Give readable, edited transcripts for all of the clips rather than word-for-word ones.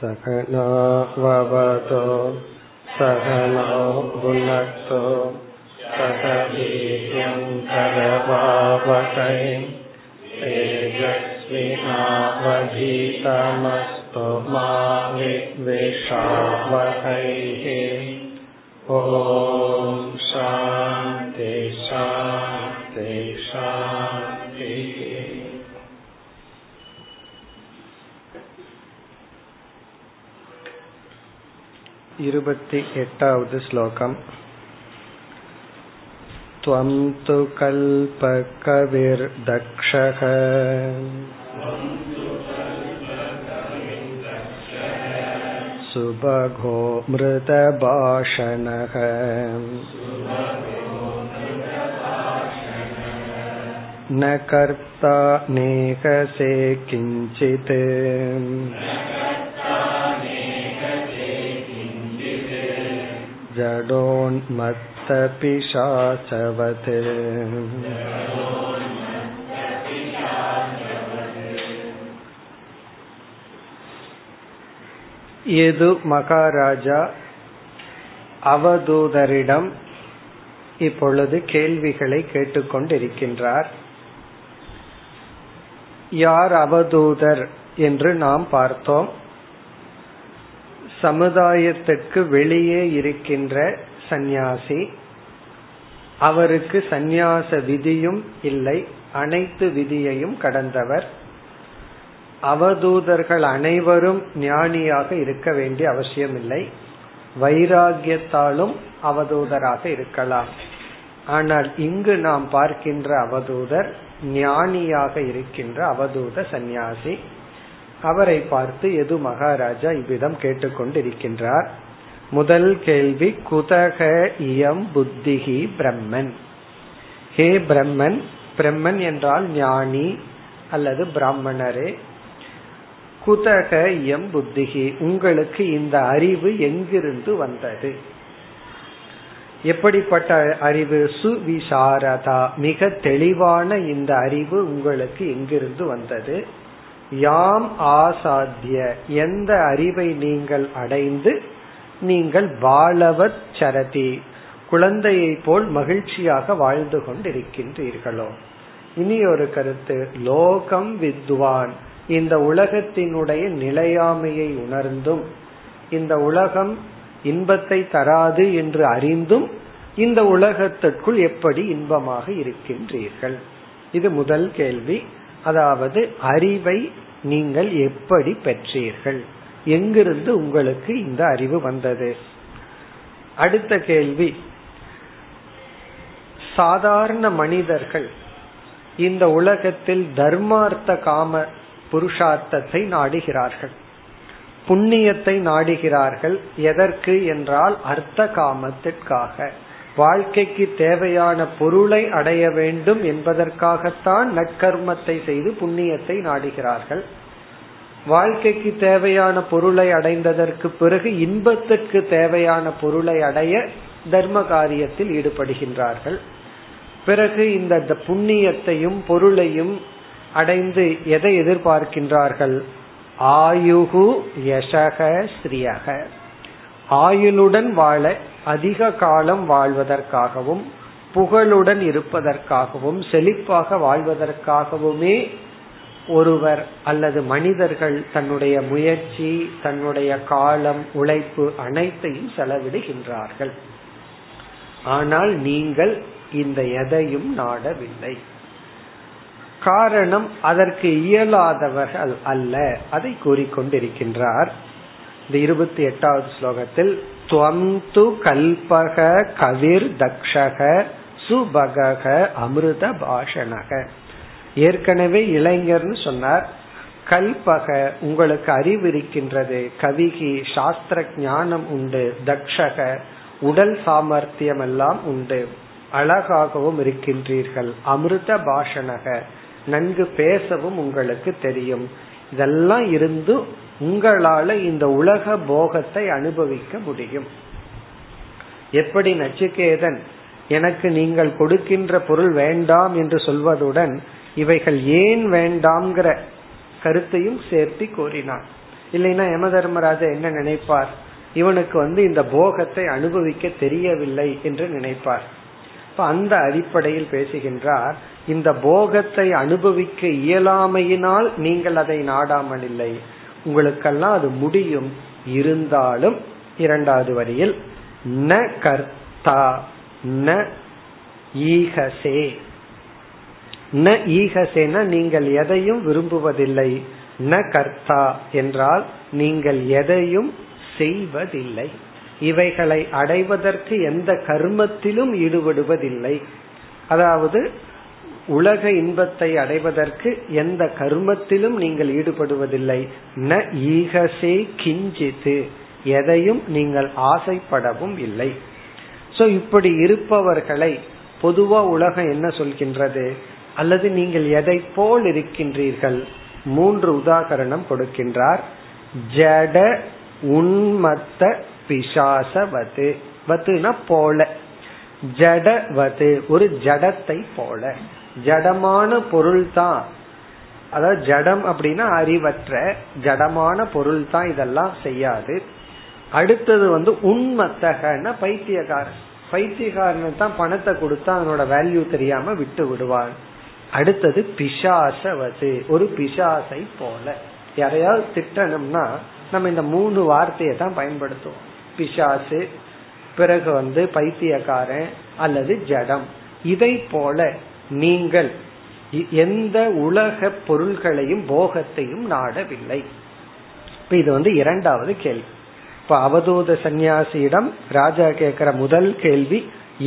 சகனோ வவதோ சகனோ புனக்தோ சக வீர்யம் கரவாவகை தேஜஸ்வி நாவதீதமஸ்து மா வித்விஷாவகை ஓம் சாந்தி சாந்தி சாந்தி. இருபத்தி எட்டாவது ஸ்லோகம். त्वं तु कल्पकविर्दक्षः सुभगो मृतभाषणः न कर्ता नेकसे किञ्चित् जडोन्मत् பிசாசவத். இது மகாராஜா அவதூதரிடம் இப்பொழுது கேள்விகளை கேட்டுக்கொண்டிருக்கின்றார். யார் அவதூதர் என்று நாம் பார்த்தோம். சமுதாயத்திற்கு வெளியே இருக்கின்ற சந்நியாசி, அவருக்கு சந்நியாச விதியும் இல்லை, அனைத்து விதியையும் கடந்தவர். அவதூதர்கள் அனைவரும் ஞானியாக இருக்க வேண்டிய அவசியம் இல்லை, வைராகியத்தாலும் அவதூதராக இருக்கலாம். ஆனால் இங்கு நாம் பார்க்கின்ற அவதூதர் ஞானியாக இருக்கின்ற அவதூத சந்நியாசி. அவரை பார்த்து எது மகாராஜா இவ்விதம் கேட்டுக்கொண்டிருக்கின்றார். முதல் கேள்வி, குதக இயம் புத்திஹி பிரம்மன். ஹே பிரம்மன், பிரம்மன் என்றால் ஞானி அல்லது பிராமணரே, குதக இயம் புத்திஹி, உங்களுக்கு இந்த அறிவு எங்கிருந்து வந்தது? எப்படிப்பட்ட அறிவு? சுவிசாரதா, மிக தெளிவான இந்த அறிவு உங்களுக்கு எங்கிருந்து வந்தது? யாம் ஆசாத்திய, எந்த அறிவை நீங்கள் அடைந்து நீங்கள் பாலவத் சரதி, குழந்தையை போல் மகிழ்ச்சியாக வாழ்ந்து கொண்டிருக்கின்றீர்களோ? இனி ஒரு கருத்து, லோகம் வித்வான், இந்த உலகத்தினுடைய நிலையாமையை உணர்ந்தும் இந்த உலகம் இன்பத்தை தராது என்று அறிந்தும் இந்த உலகத்திற்குள் எப்படி இன்பமாக இருக்கின்றீர்கள்? இது முதல் கேள்வி. அதாவது அறிவை நீங்கள் எப்படி பெற்றீர்கள், எங்கிருந்து உங்களுக்கு இந்த அறிவு வந்தது? அடுத்த கேள்வி, சாதாரண மனிதர்கள் இந்த உலகத்தில் தர்மார்த்த காம புருஷார்த்தத்தை நாடுகிறார்கள், புண்ணியத்தை நாடுகிறார்கள். எதற்கு என்றால் அர்த்த காமத்திற்காக, வாழ்க்கைக்கு தேவையான பொருளை அடைய வேண்டும் என்பதற்காகத்தான் நற்கர்மத்தை செய்து புண்ணியத்தை நாடுகிறார்கள். வாழ்க்கைக்கு தேவையான பொருளை அடைந்ததற்கு பிறகு இன்பத்திற்கு தேவையான பொருளை அடைய தர்ம காரியத்தில் ஈடுபடுகின்றார்கள். பிறகு இந்த புண்ணியத்தையும் பொருளையும் அடைந்து எதை எதிர்பார்க்கின்றார்கள்? ஆயுகு யசக ஸ்ரீயக, ஆயுளுடன் வாழ, அதிக காலம் வாழ்வதற்காகவும் புகழுடன் இருப்பதற்காகவும் செழிப்பாக வாழ்வதற்காகவுமே ஒருவர் அல்லது மனிதர்கள் தன்னுடைய முயற்சி, தன்னுடைய காலம், உழைப்பு அனைத்தையும் செலவிடுகின்றார்கள். ஆனால் நீங்கள் இந்த எதையும் நாடவில்லை. காரணம், அதற்கு இயலாதவர்கள் அல்ல. அதை கூறிக்கொண்டிருக்கின்றார் இந்த 28வது ஸ்லோகத்தில். த்வம்து கல்பக கவிர் தக்ஷக சுபகக அமிர்த பாஷணக. ஏற்கனவே இளைஞர்னு சொன்னார். கல்பக, உங்களுக்கு அறிவு இருக்கின்றது, கவிகி சாஸ்திர ஞானம் உண்டு, தக்ஷக உடல் சாமர்த்தியம் எல்லாம் உண்டு, அழகாகவும் இருக்கின்றீர்கள், அமிர்த பாஷணக நன்கு பேசவும் உங்களுக்கு தெரியும். இதெல்லாம் இருந்து உங்களால இந்த உலக போகத்தை அனுபவிக்க முடியும். எப்படி நச்சிகேதன் எனக்கு நீங்கள் கொடுக்கின்ற பொருள் வேண்டாம் என்று சொல்வதுடன் இவைகள் ஏன் வேண்டாம்ங்கிற கருத்தையும் சேர்த்து கூறினான். இல்லைன்னா யமதர்மராஜா என்ன நினைப்பார், இவனுக்கு இந்த போகத்தை அனுபவிக்க தெரியவில்லை என்று நினைப்பார். அந்த அடிப்படையில் பேசுகின்றார். இந்த போகத்தை அனுபவிக்க இயலாமையினால் நீங்கள் அதை நாடாமல் இல்லை, உங்களுக்கெல்லாம் அது முடியும். இருந்தாலும் இரண்டாவது வரியில் ந கர்த்தா ந ஈகசே, ந ஈகசேனா நீங்கள் எதையும் விரும்புவதில்லை, ந கர்த்தா என்றால் நீங்கள் எதையும் செய்வதில்லை, இவைகளை அடைவதற்கு எந்த கர்மத்திலும் ஈடுபடுவதில்லை. அதாவது உலக இன்பத்தை அடைவதற்கு எந்த கர்மத்திலும் நீங்கள் ஈடுபடுவதில்லை. ந ஈகசே கிஞ்சித்து, எதையும் நீங்கள் ஆசைப்படவும் இல்லை. சோ இப்படி இருப்பவர்களை பொதுவா உலகம் என்ன சொல்கின்றது, அல்லது நீங்கள் எதை போல் இருக்கின்றீர்கள்? மூன்று உதாகரணம் கொடுக்கின்றார். ஜட உன்மத்த பிசாசவது, வதுனா போல, ஜடவது ஒரு ஜடத்தை போல, ஜடமான பொருள் தான். அதாவது ஜடம் அப்படின்னா அறிவற்ற ஜடமான பொருள் தான், இதெல்லாம் செய்யாது. அடுத்தது உன்மத்தகன பைத்தியக்காரன், பைத்தியக்காரன் தான் பணத்தை கொடுத்தா அவனோட வேல்யூ தெரியாம விட்டு விடுவான். அடுத்தது பிசாசவது ஒரு பிசாசை போல, யாரையாவது திட்டணும்னா நம்ம இந்த மூணு வார்த்தையை தான் பயன்படுத்துவோம், பிசாசு, பிறகு பைத்தியக்காரன் அல்லது ஜடம். இதை போல நீங்கள் எந்த உலக பொருள்களையும் போகத்தையும் நாடவில்லை. இது இரண்டாவது கேள்வி. இப்ப அவதூத சந்நியாசியிடம் ராஜா கேட்கிற முதல் கேள்வி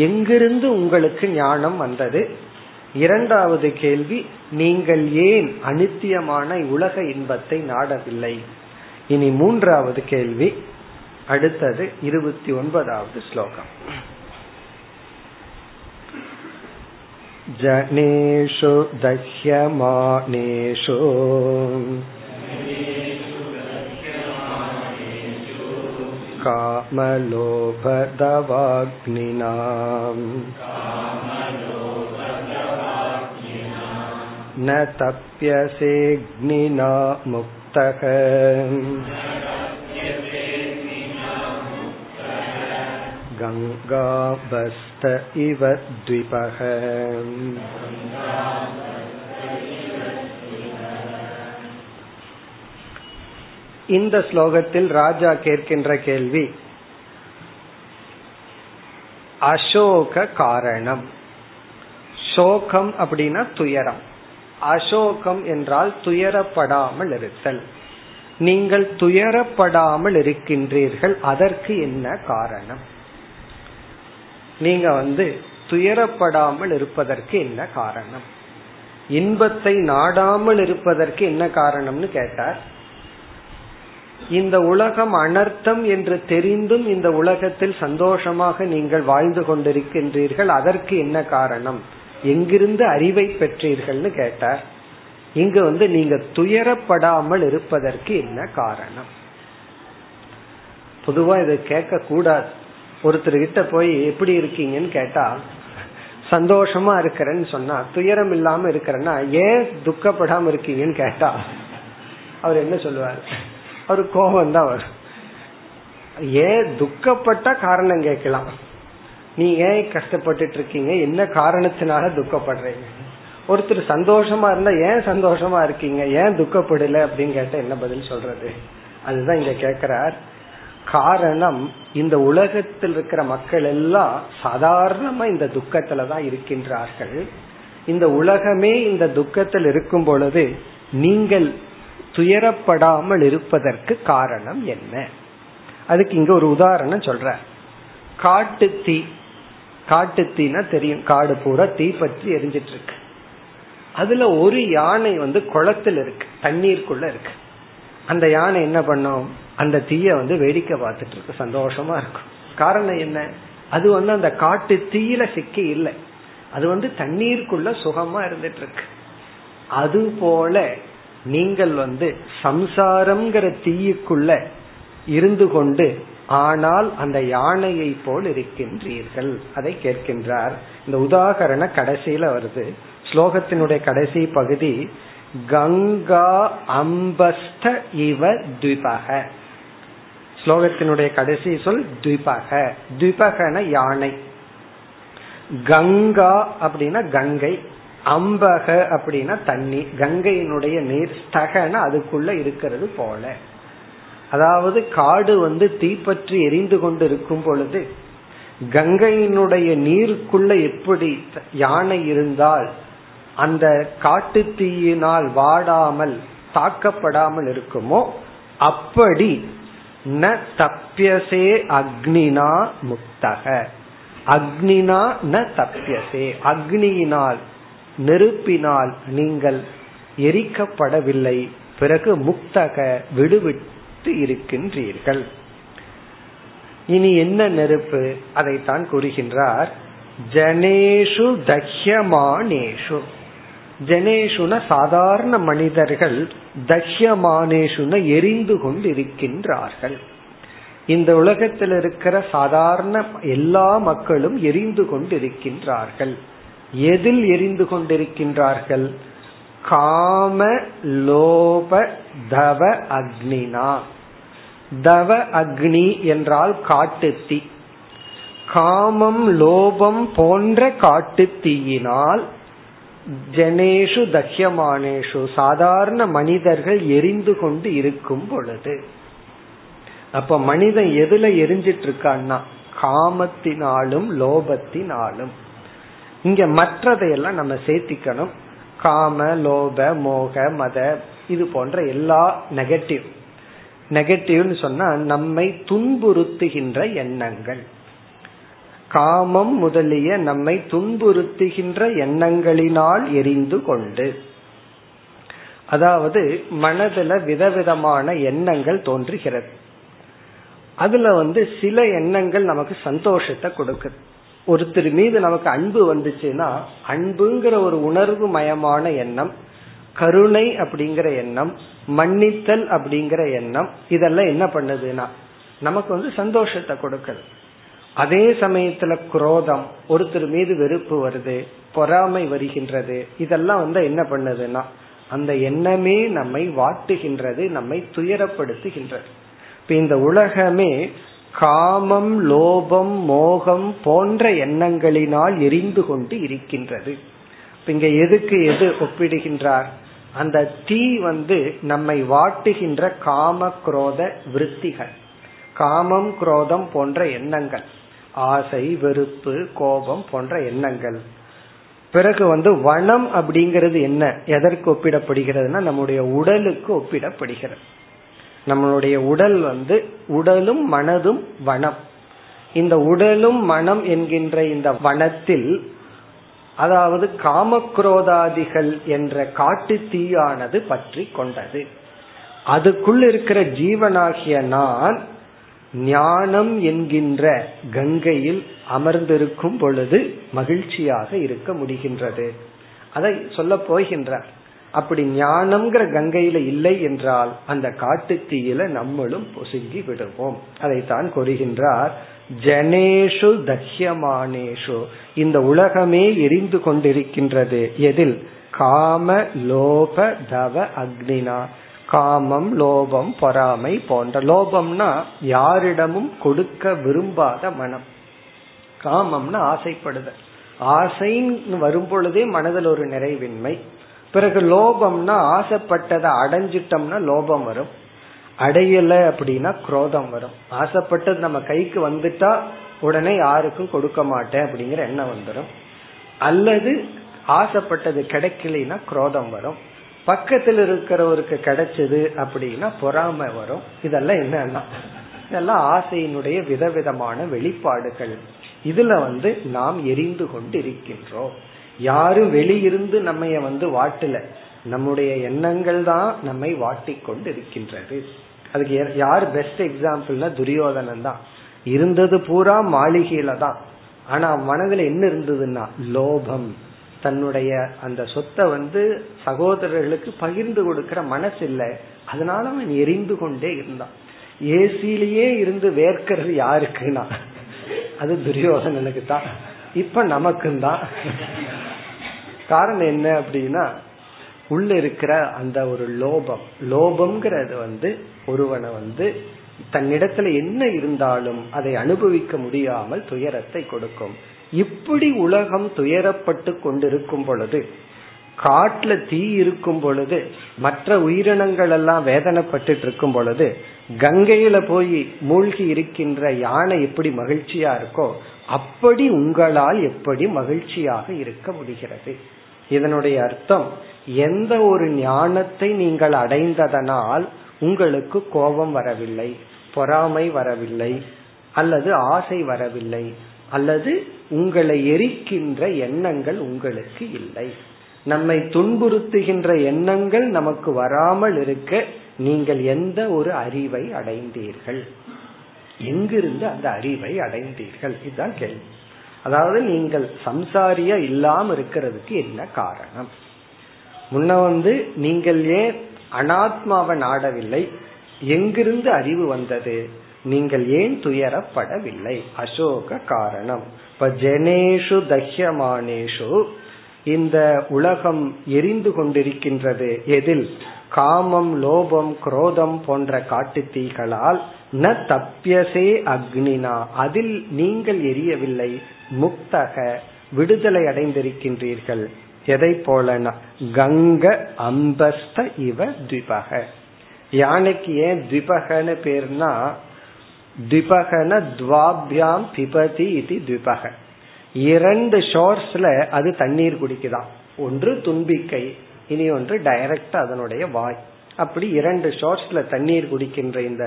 எங்கிருந்து உங்களுக்கு ஞானம் வந்தது, இரண்டாவது கேள்வி நீங்கள் ஏன் அநித்தியமான உலக இன்பத்தை நாடவில்லை. இனி மூன்றாவது கேள்வி, அடுத்தது 29வது ஸ்லோகம். ஜனேஷு தஹ்யமானேஷு காமலோபதவாக்னினாம் ந தப்யசேக்னினா முக்தக கங்காபஸ்த இவ த்விபக. இந்த ஸ்லோகத்தில் ராஜா கேட்கின்ற கேள்வி அசோக காரணம். சோகம் அப்படின்னா துயரம், அசோகம் என்றால் துயரப்படாமல் இருத்தல். நீங்கள் துயரப்படாமல் இருக்கின்றீர்கள், அதற்கு என்ன காரணம்? நீங்க துயரப்படாமல் இருப்பதற்கு என்ன காரணம்? இன்பத்தை நாடாமல் இருப்பதற்கு என்ன காரணம்னு கேட்டார். இந்த உலகம் அனர்த்தம் என்று தெரிந்தும் இந்த உலகத்தில் சந்தோஷமாக நீங்கள் வாழ்ந்து கொண்டிருக்கின்றீர்கள், அதற்கு என்ன காரணம்? எங்கிருந்து அறிவை பெற்றீர்கள்னு கேட்டார். இங்க நீங்க துயரப்படாமல் இருப்பதற்கு என்ன காரணம்? பொதுவா இதை கேட்க கூடாது. ஒருத்தர்கிட்ட போய் எப்படி இருக்கீங்கன்னு கேட்டா சந்தோஷமா இருக்கிறேன்னு சொன்னா, துயரம் இல்லாம இருக்கிறேன்னா ஏன் துக்கப்படாம இருக்கீங்கன்னு கேட்டா அவர் என்ன சொல்லுவார்? அவரு கோபம் தான் வரும். ஏன் துக்கப்பட்ட காரணம் கேட்கலாம், நீ ஏன் கஷ்டப்பட்டு இருக்கீங்க, என்ன காரணத்தினால துக்கப்படுறீங்க? ஒருத்தர் சந்தோஷமா இருந்தா ஏன் சந்தோஷமா இருக்கீங்க, ஏன் துக்கப்படல அப்படின்னு கேட்டா என்ன பதில் சொல்றது? அதுதான் இங்க கேட்கிறார். காரணம், இந்த உலகத்தில் இருக்கிற மக்கள் எல்லாம் சாதாரணமா இந்த துக்கத்துலதான் இருக்கின்றார்கள். இந்த உலகமே இந்த துக்கத்தில் இருக்கும் பொழுது நீங்கள் துயரப்படாமல் இருப்பதற்கு காரணம் என்ன? அதுக்கு இங்க ஒரு உதாரணம் சொல்ற. காட்டு தீ, காட்டு தீனா தெரியும், காடு பூரா தீ பற்றி எரிஞ்சிட்டு இருக்கு. அதுல ஒரு யானை குளத்துல இருக்கு, தண்ணீருக்குள்ள இருக்கு. அந்த யானை என்ன பண்ணும்? அந்த தீய வேடிக்கை பார்த்துட்டு இருக்கு, சந்தோஷமா இருக்கும். காரணம் என்ன? அது அந்த காட்டு தீயில சிக்கி இல்லை, அது தண்ணீருக்குள்ள சுகமா இருந்துட்டு இருக்கு. அது போல நீங்கள் சம்சாரம்ங்கிற தீயுக்குள்ள இருந்து கொண்டு ஆனால் அந்த யானையை போல் இருக்கின்றீர்கள், அதை கேட்கின்றார். இந்த உதாகரண கடைசியில வருது, ஸ்லோகத்தினுடைய கடைசி பகுதி. கங்கா அம்பஸ்த இவ துவிபக. ஸ்லோகத்தினுடைய கடைசி சொல் துவிபக. துவிபகன யானை. கங்கா அப்படின்னா கங்கை, அம்பக அப்படின்னா தண்ணி. கங்கையினுடைய நீர், ஸ்தகன அதுக்குள்ள இருக்கிறது போல. அதாவது காடு தீப்பற்றி எரிந்து கொண்டு இருக்கும் பொழுது கங்கையினுடைய நீருக்குள்ள எப்படி யானை இருந்தால் அந்த காட்டு தீயினால் வாடாமல் தாக்கப்படாமல் இருக்குமோ, அப்படி ந தப்யசே அக்னினா முக்தக. அக்னினா ந தப்யசே, அக்னியினால் நெருப்பினால் நீங்கள் எரிக்கப்படவில்லை. பிறகு முக்தக விடுவிட்டு இருக்கின்றீர்கள். இனி என்ன நெருப்பு, அதைத்தான் கூறுகின்றார். ஜனேஷு தஹ்யமானேஷு. ஜனேஷுன சாதாரண மனிதர்கள், தஹ்யமானேஷுன எரிந்து கொண்டிருக்கின்றார்கள். இந்த உலகத்தில் இருக்கிற சாதாரண எல்லா மக்களும் எரிந்து கொண்டிருக்கின்றார்கள். எதில் எரிந்து கொண்டிருக்கின்றார்கள்? காம லோப தவ அக்னினா. தவ அக்னி என்றால் காட்டுத்தீ. காமம் லோபம் போன்ற காட்டுத்தீயினால் ஜனேஷு தஹ்யமானேஷு சாதாரண மனிதர்கள் எரிந்து கொண்டு இருக்கும் பொழுது, அப்ப மனிதன் எதுல எரிஞ்சிட்டு இருக்கான்னா காமத்தினாலும் லோபத்தினாலும். இங்க மற்றதையெல்லாம் நம்ம சேர்த்திக்கணும். காம லோப மோக மத, இது போன்ற எல்லா நெகட்டிவ். நெகட்டிவ்னு சொன்னா நம்மை துன்புறுத்துகின்ற எண்ணங்கள். காமம் முதலிய நம்மை துன்புறுத்துகின்ற எண்ணங்களினால் எரிந்து கொண்டு, அதாவது மனதுல விதவிதமான எண்ணங்கள் தோன்றுகிறது. அதுல சில எண்ணங்கள் நமக்கு சந்தோஷத்தை கொடுக்குது. ஒருத்தர் மீது நமக்கு அன்பு வந்துச்சுன்னா அன்புங்கிற ஒரு உணர்வு மயமான எண்ணம், கருணை அப்படிங்கிற எண்ணம், மன்னித்தல் அப்படிங்கிற எண்ணம், இதெல்லாம் என்ன பண்ணுதுன்னா நமக்கு சந்தோஷத்தை கொடுக்குது. அதே சமயத்துல குரோதம், ஒருத்தர் மீது வெறுப்பு வருது, பொறாமை வருகின்றது, இதெல்லாம் என்ன பண்ணுதுன்னா அந்த எண்ணமே நம்மை வாட்டுகின்றது, நம்மை துயரப்படுத்துகின்றது. இப்ப இந்த உலகமே காமம் லோபம் மோகம் போன்ற எண்ணங்களினால் எரிந்து கொண்டு இருக்கின்றது. இங்க எதுக்கு எது ஒப்பிடுகின்றார்? அந்த தீ நம்மை வாட்டுகின்ற காம குரோத விருத்திகள், காமம் குரோதம் போன்ற எண்ணங்கள், ஆசை வெறுப்பு கோபம் போன்ற எண்ணங்கள். பிறகு வனம் அப்படிங்கிறது என்ன, எதற்கு ஒப்பிடப்படுகிறதுனா நம்முடைய உடலுக்கு ஒப்பிடப்படுகிறது. நம்மளுடைய உடல் உடலும் மனதும் வனம். இந்த உடலும் மனம் என்கின்ற இந்த வனத்தில், அதாவது காமக்ரோதாதிகள் என்ற காட்டு தீயானது பற்றி கொண்டது. அதுக்குள் இருக்கிற ஜீவனாகிய நான் ஞானம் என்கின்ற கங்கையில் அமர்ந்திருக்கும் பொழுது மகிழ்ச்சியாக இருக்க முடிகின்றது. அதை சொல்ல போகின்றார். அப்படி ஞானம்ங்கிற கங்கையில இல்லை என்றால் அந்த காட்டு தீயில நம்மளும் பொசுங்கி விடுவோம். அதைத்தான் கூறுகின்றார். ஜனேஷு தஹ்யமானேஷு, இந்த உலகமே எரிந்து கொண்டிருக்கின்றது. எதில்? காம லோப தவ அக்னினா. காமம் லோபம் பொறாமை போன்ற, லோபம்னா யாரிடமும் கொடுக்க விரும்பாத மனம், காமம்னா ஆசைப்படுதல். ஆசைன்னு வரும் பொழுதே மனதில் ஒரு நிறைவின்மை. பிறகு லோபம்னா ஆசைப்பட்டதை அடைஞ்சிட்டோம்னா லோபம் வரும், அடையல அப்படின்னா குரோதம் வரும். ஆசைப்பட்டது நம்ம கைக்கு வந்துட்டா உடனே யாருக்கும் கொடுக்க மாட்டேன் அப்படிங்கிற எண்ணம் வந்துடும். அல்லது ஆசைப்பட்டது கிடைக்கலன்னா குரோதம் வரும். பக்கத்தில் இருக்கிறவருக்கு கிடைச்சது அப்படின்னா பொறாமை வரும். இதெல்லாம் என்னன்னா இதெல்லாம் ஆசையினுடைய விதவிதமான வெளிப்பாடுகள். இதுல நாம் எரிந்து கொண்டு இருக்கின்றோம். யாரும் வெளியிருந்து நம்ம வாட்டல, நம்முடைய எண்ணங்கள் தான் நம்மை வாட்டி கொண்டு இருக்கின்றது. அதுக்கு யார் பெஸ்ட் எக்ஸாம்பிள்னா துரியோதனன் தான். இருந்தது பூரா மாளிகையில தான், ஆனா மனதுல என்ன இருந்ததுன்னா லோபம். தன்னுடைய அந்த சொத்தை சகோதரர்களுக்கு பகிர்ந்து கொடுக்கிற மனசு இல்லை, அதனால அவன் எரிந்து கொண்டே இருந்தான். ஏசிலேயே இருந்து வேர்க்கிறது யாருக்குன்னா அது துரியோதனனுக்கு தான், இப்ப நமக்குந்தான். காரணம் என்ன அப்படின்னா உள்ள இருக்கிற அந்த ஒரு லோபம், லோபம்ங்கிறது ஒருவனை தன்னிடத்துல என்ன இருந்தாலும் அதை அனுபவிக்க முடியாமல் துயரத்தை கொடுக்கும். இப்படி உலகம் துயரப்பட்டு கொண்டிருக்கும் பொழுது, காட்டுல தீ இருக்கும் பொழுது, மற்ற உயிரினங்கள் எல்லாம் வேதனைப்பட்டு இருக்கும் பொழுது, கங்கையில போய் மூழ்கி இருக்கின்ற யானை எப்படி மகிழ்ச்சியா இருக்கோ அப்படி உங்களால் எப்படி மகிழ்ச்சியாக இருக்க முடிகிறது? இதனுடைய அர்த்தம், எந்த ஒரு ஞானத்தை நீங்கள் அடைந்ததனால் உங்களுக்கு கோபம் வரவில்லை, பொறாமை வரவில்லை, அல்லது ஆசை வரவில்லை, அல்லது உங்களை எரிக்கின்ற எண்ணங்கள் உங்களுக்கு இல்லை. நம்மை துன்புறுத்துகின்ற எண்ணங்கள் நமக்கு வராமல் இருக்க நீங்கள் எந்த ஒரு அறிவை அடைந்தீர்கள்? எங்கிருந்து அந்த அறிவை அடைந்தீர்கள்? இதுதான் கேள்வி. அதாவது நீங்கள் சம்சாரியா இல்லாம இருக்கிறதுக்கு என்ன காரணம்? முன்ன நீங்கள் ஏன் அனாத்மாவை நாடவில்லை? எங்கிருந்து அறிவு வந்தது? நீங்கள் ஏன் துயரப்படவில்லை? அசோக காரணம். இப்ப ஜனேஷு தஹ்யமானேஷு, இந்த உலகம் எரிந்து கொண்டிருக்கின்றது. எதில்? காமம், லோபம், குரோதம் போன்ற காட்டு தீகளால். ந தப்யசே அக்னினா, அதில் நீங்கள் எரியவில்லை. முக்தக, விடுதலை அடைந்திருக்கின்றீர்கள். எதை போலனா கங்க அம்பஸ்த இவ திபக. யானைக்கு ஏன் திபகன்னு பேர்னா, திபகன துவாபியாம் பிபதி இது திபக. இரண்டு ஷோர்ஸ்ல அது தண்ணீர் குடிக்குதான். ஒன்று தும்பிக்கை, இனி ஒன்று டைரக்டா அதனுடைய வாய். அப்படி இரண்டு ஷோர்ஸ்ல தண்ணீர் குடிக்கின்ற இந்த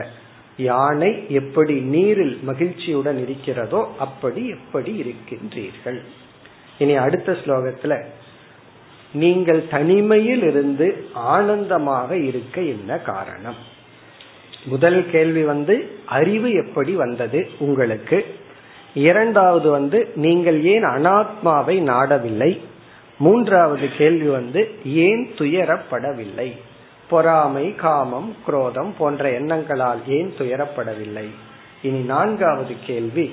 யானை எப்படி நீரில் மகிழ்ச்சியுடன் இருக்கிறதோ அப்படி எப்படி இருக்கின்றீர்கள்? இனி அடுத்த ஸ்லோகத்துல நீங்கள் தனிமையில் இருந்து ஆனந்தமாக இருக்க என்ன காரணம்? முதல் கேள்வி அறிவு எப்படி வந்தது உங்களுக்கு? இரண்டாவது நீங்கள் ஏன் அனாத்மாவை நாடவில்லை? மூன்றாவது கேள்வி ஏன் துயரப்படவில்லை? பொறாமை, காமம், குரோதம் போன்ற எண்ணங்களால் ஏன் துயரப்படவில்லை? இனி நான்காவது கேள்வி,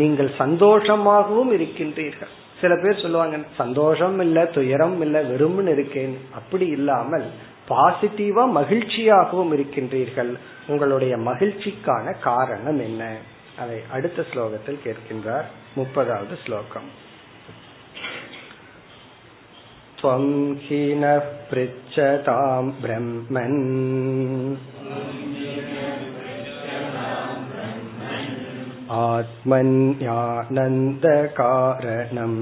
நீங்கள் சந்தோஷமாகவும் இருக்கின்றீர்கள். சில பேர் சொல்லுவாங்க சந்தோஷம் இல்ல, துயரம் இல்ல, வெறும்னு இருக்கேன். அப்படி இல்லாமல் பாசிட்டிவா மகிழ்ச்சியாகவும் இருக்கின்றீர்கள். உங்களுடைய மகிழ்ச்சிக்கான காரணம் என்ன? அதை அடுத்த ஸ்லோகத்தில் கேட்கின்றார். 30வது ஸ்லோகம். ஆத்மன்யானந்த காரணம்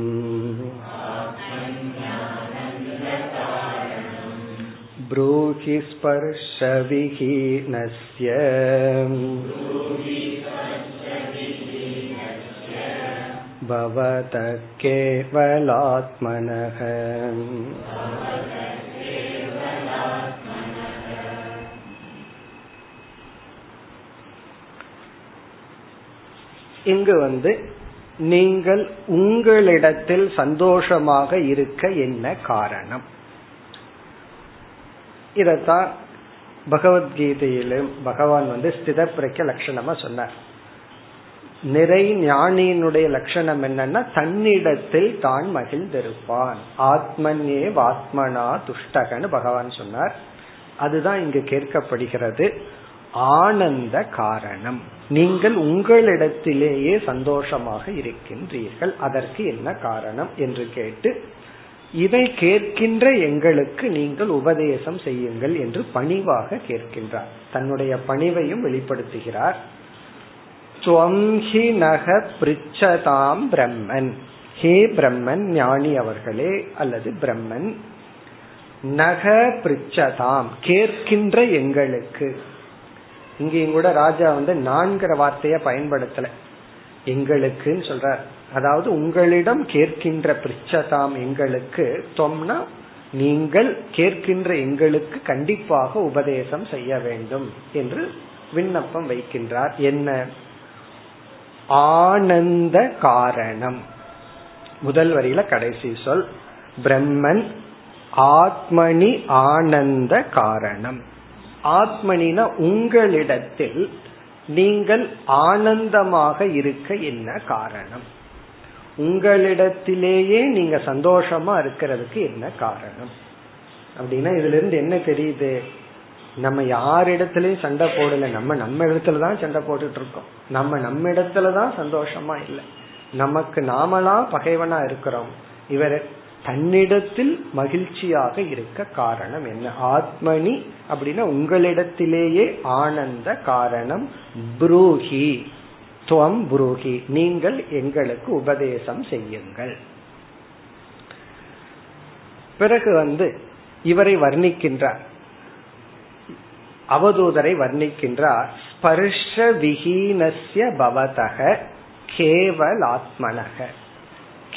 ப்ரூஹி ஸ்பர்ஷ விஹீனஸ்ய பவத கேவலாத்மனஹ. இங்கு நீங்கள் உங்களிடத்தில் சந்தோஷமாக இருக்க என்ன காரணம்? இதத்தான் பகவத்கீதையிலும் பகவான் ஸ்தித பிரக்ஞ லட்சணமா சொன்னார். நிறை ஞானியினுடைய லட்சணம் என்னன்னா, தன்னிடத்தில் தான் மகிழ்ந்திருப்பான். ஆத்மன்யே வாத்மனா துஷ்டகன்னு பகவான் சொன்னார். அதுதான் இங்கு கேட்கப்படுகிறது. ஆனந்த காரணம், நீங்கள் உங்களிடத்திலேயே சந்தோஷமாக இருக்கின்றீர்கள், அதற்கு என்ன காரணம் என்று கேட்டு, இதை கேட்கின்ற எங்களுக்கு நீங்கள் உபதேசம் செய்யுங்கள் என்று பணிவாக கேட்கின்றார். தன்னுடைய பணிவையும் வெளிப்படுத்துகிறார். ஹே பிரம்மன், ஞானி அவர்களே அல்லது பிரம்மன், நக பிரிச்சதாம், கேட்கின்ற எங்களுக்கு. இங்கேயும் கூட ராஜா நான்கிற வார்த்தைய பயன்படுத்தல, எங்களுக்குன்னு சொல்றார். அதாவது உங்களிடம் கேட்கின்ற பிரிச்சதாம் எங்களுக்கு, தொம்னா நீங்கள் கேட்கின்ற எங்களுக்கு கண்டிப்பாக உபதேசம் செய்ய வேண்டும் என்று விண்ணப்பம் வைக்கின்றார். என்ன? ஆனந்த காரணம். முதல் வரியில கடைசி சொல் பிரம்மன். ஆத்மனி ஆனந்த காரணம். ஆத்மனினா உங்களிடத்தில் நீங்கள் ஆனந்தமாக இருக்க என்ன காரணம்? உங்களிடத்திலேயே நீங்க சந்தோஷமா இருக்கிறதுக்கு என்ன காரணம்? அப்படின்னா இதுல இருந்து என்ன தெரியுது, நம்ம யாரிடத்துலயும் சண்டை போடல, நம்ம இடத்துலதான் சண்டை போட்டுட்டு இருக்கோம், நம்ம இடத்துலதான் சந்தோஷமா இல்லை, நமக்கு நாமளா பகைவனா இருக்கிறோம். இவர் தன்னிடத்தில் மகிழ்ச்சியாக இருக்க காரணம் என்ன? ஆத்மனி அப்படின்னா உங்களிடத்திலேயே ஆனந்த காரணம். புரூஹி துவம் புரூஹி, நீங்கள் எங்களுக்கு உபதேசம் செய்யுங்கள். பிறகு இவரை வர்ணிக்கின்றார், அவதூதரை வர்ணிக்கின்றார். ஸ்பர்ஷ விஹீனஸ்ய பவதக கேவலாத்மனக.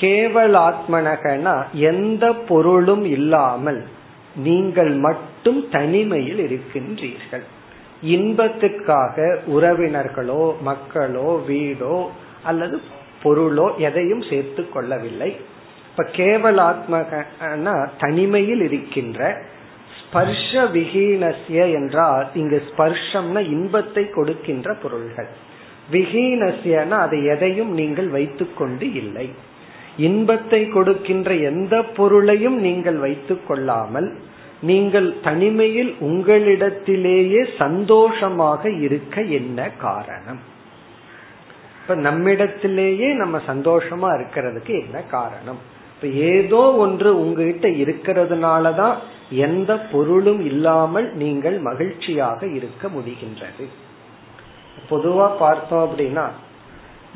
கேவலாத்மனகனா எந்த பொருளும் இல்லாமல் நீங்கள் மட்டும் தனிமையில் இருக்கின்றீர்கள். இன்பத்துக்காக உறவினர்களோ மக்களோ வீடோ அல்லது பொருளோ எதையும் சேர்த்து கொள்ளவில்லை. இப்ப கேவலாத்மகனா தனிமையில் இருக்கின்ற. ஸ்பர்ஷ விஹீனஸ்ய என்றால் இங்கு ஸ்பர்ஷம்னா இன்பத்தை கொடுக்கின்ற பொருள்கள், விஹீனஸ்யனா அதை எதையும் நீங்கள் வைத்துக் கொண்டு இல்லை. இன்பத்தை கொடுக்கின்ற எந்த பொருளையும் நீங்கள் வைத்துக் கொள்ளாமல் நீங்கள் தனிமையில் உங்களிடத்திலேயே சந்தோஷமாக இருக்க என்ன காரணம்? இப்ப நம்மிடத்திலேயே நம்ம சந்தோஷமா இருக்கிறதுக்கு என்ன காரணம்? இப்ப ஏதோ ஒன்று உங்ககிட்ட இருக்கிறதுனாலதான் எந்த பொருளும் இல்லாமல் நீங்கள் மகிழ்ச்சியாக இருக்க முடிகின்றது. பொதுவா பார்த்தோம் அப்படின்னா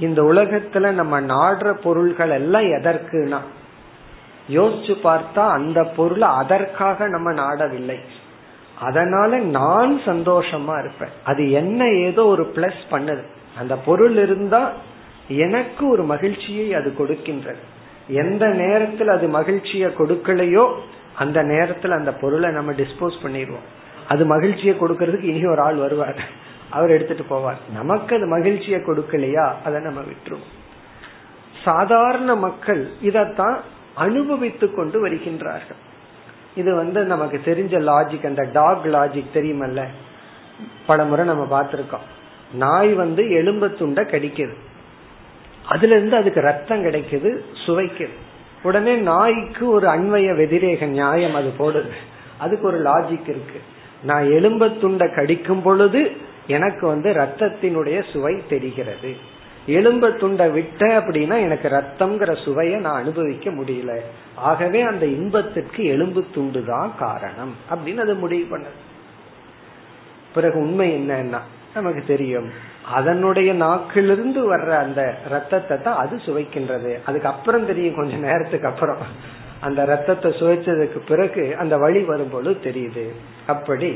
இந்த உலகத்துல நம்ம நாடுற பொருள்கள் எல்லாம் எதற்குனா, யோசிச்சு பார்த்தா அந்த பொருளை அதற்காக நம்ம நாடவில்லை, அதனால நான் சந்தோஷமா இருப்பேன், அது என்ன ஏதோ ஒரு பிளஸ் பண்ணுது, அந்த பொருள் இருந்தா எனக்கு ஒரு மகிழ்ச்சியை அது கொடுக்கின்றது. எந்த நேரத்தில் அது மகிழ்ச்சிய கொடுக்கலையோ அந்த நேரத்துல அந்த பொருளை நம்ம டிஸ்போஸ் பண்ணிடுவோம். அது மகிழ்ச்சியை கொடுக்கறதுக்கு இனி ஒரு ஆள் வருவார், அவர் எடுத்துட்டு போவார். நமக்கு அது மகிழ்ச்சியை கொடுக்கலையா அதை நம்ம விட்டுருவோம். சாதாரண மக்கள் இதத்தான் அனுபவித்து கொண்டு வருகின்றார்கள். இது நமக்கு தெரிஞ்ச லாஜிக், அந்த டாக் லாஜிக் தெரியுமல்ல, பல முறை நம்ம பார்த்திருக்கோம். நாய் எலும்பு துண்டை கடிக்குது, அதுல இருந்து அதுக்கு ரத்தம் கிடைக்குது, சுவைக்குது. உடனே நாய்க்கு ஒரு அன்வய வெதிரேக நியாயம் அது போடுது. அதுக்கு ஒரு லாஜிக் இருக்கு, நான் எலும்பு துண்டை கடிக்கும் பொழுது எனக்கு ரத்தத்தினுடைய சுவை தெரிகிறது, எலும்பு துண்டை விட்ட அப்படின்னா எனக்கு ரத்தம்ங்கிற சுவையை நான் அனுபவிக்க முடியல, ஆகவே அந்த இன்பத்திற்கு எலும்பு துண்டு தான் காரணம் அப்படின்னு அது முடிவு பண்ணது. பிறகு உண்மை என்னன்னா நமக்கு தெரியும், அதனுடைய நாக்கிலிருந்து வர்ற அந்த ரத்தத்தை தான் அது சுவைக்கின்றது. அதுக்கப்புறம் தெரியும், கொஞ்ச நேரத்துக்கு அப்புறம் அந்த ரத்தத்தை சுவைச்சதுக்கு பிறகு அந்த வழி வரும்போது தெரியுது. அப்படி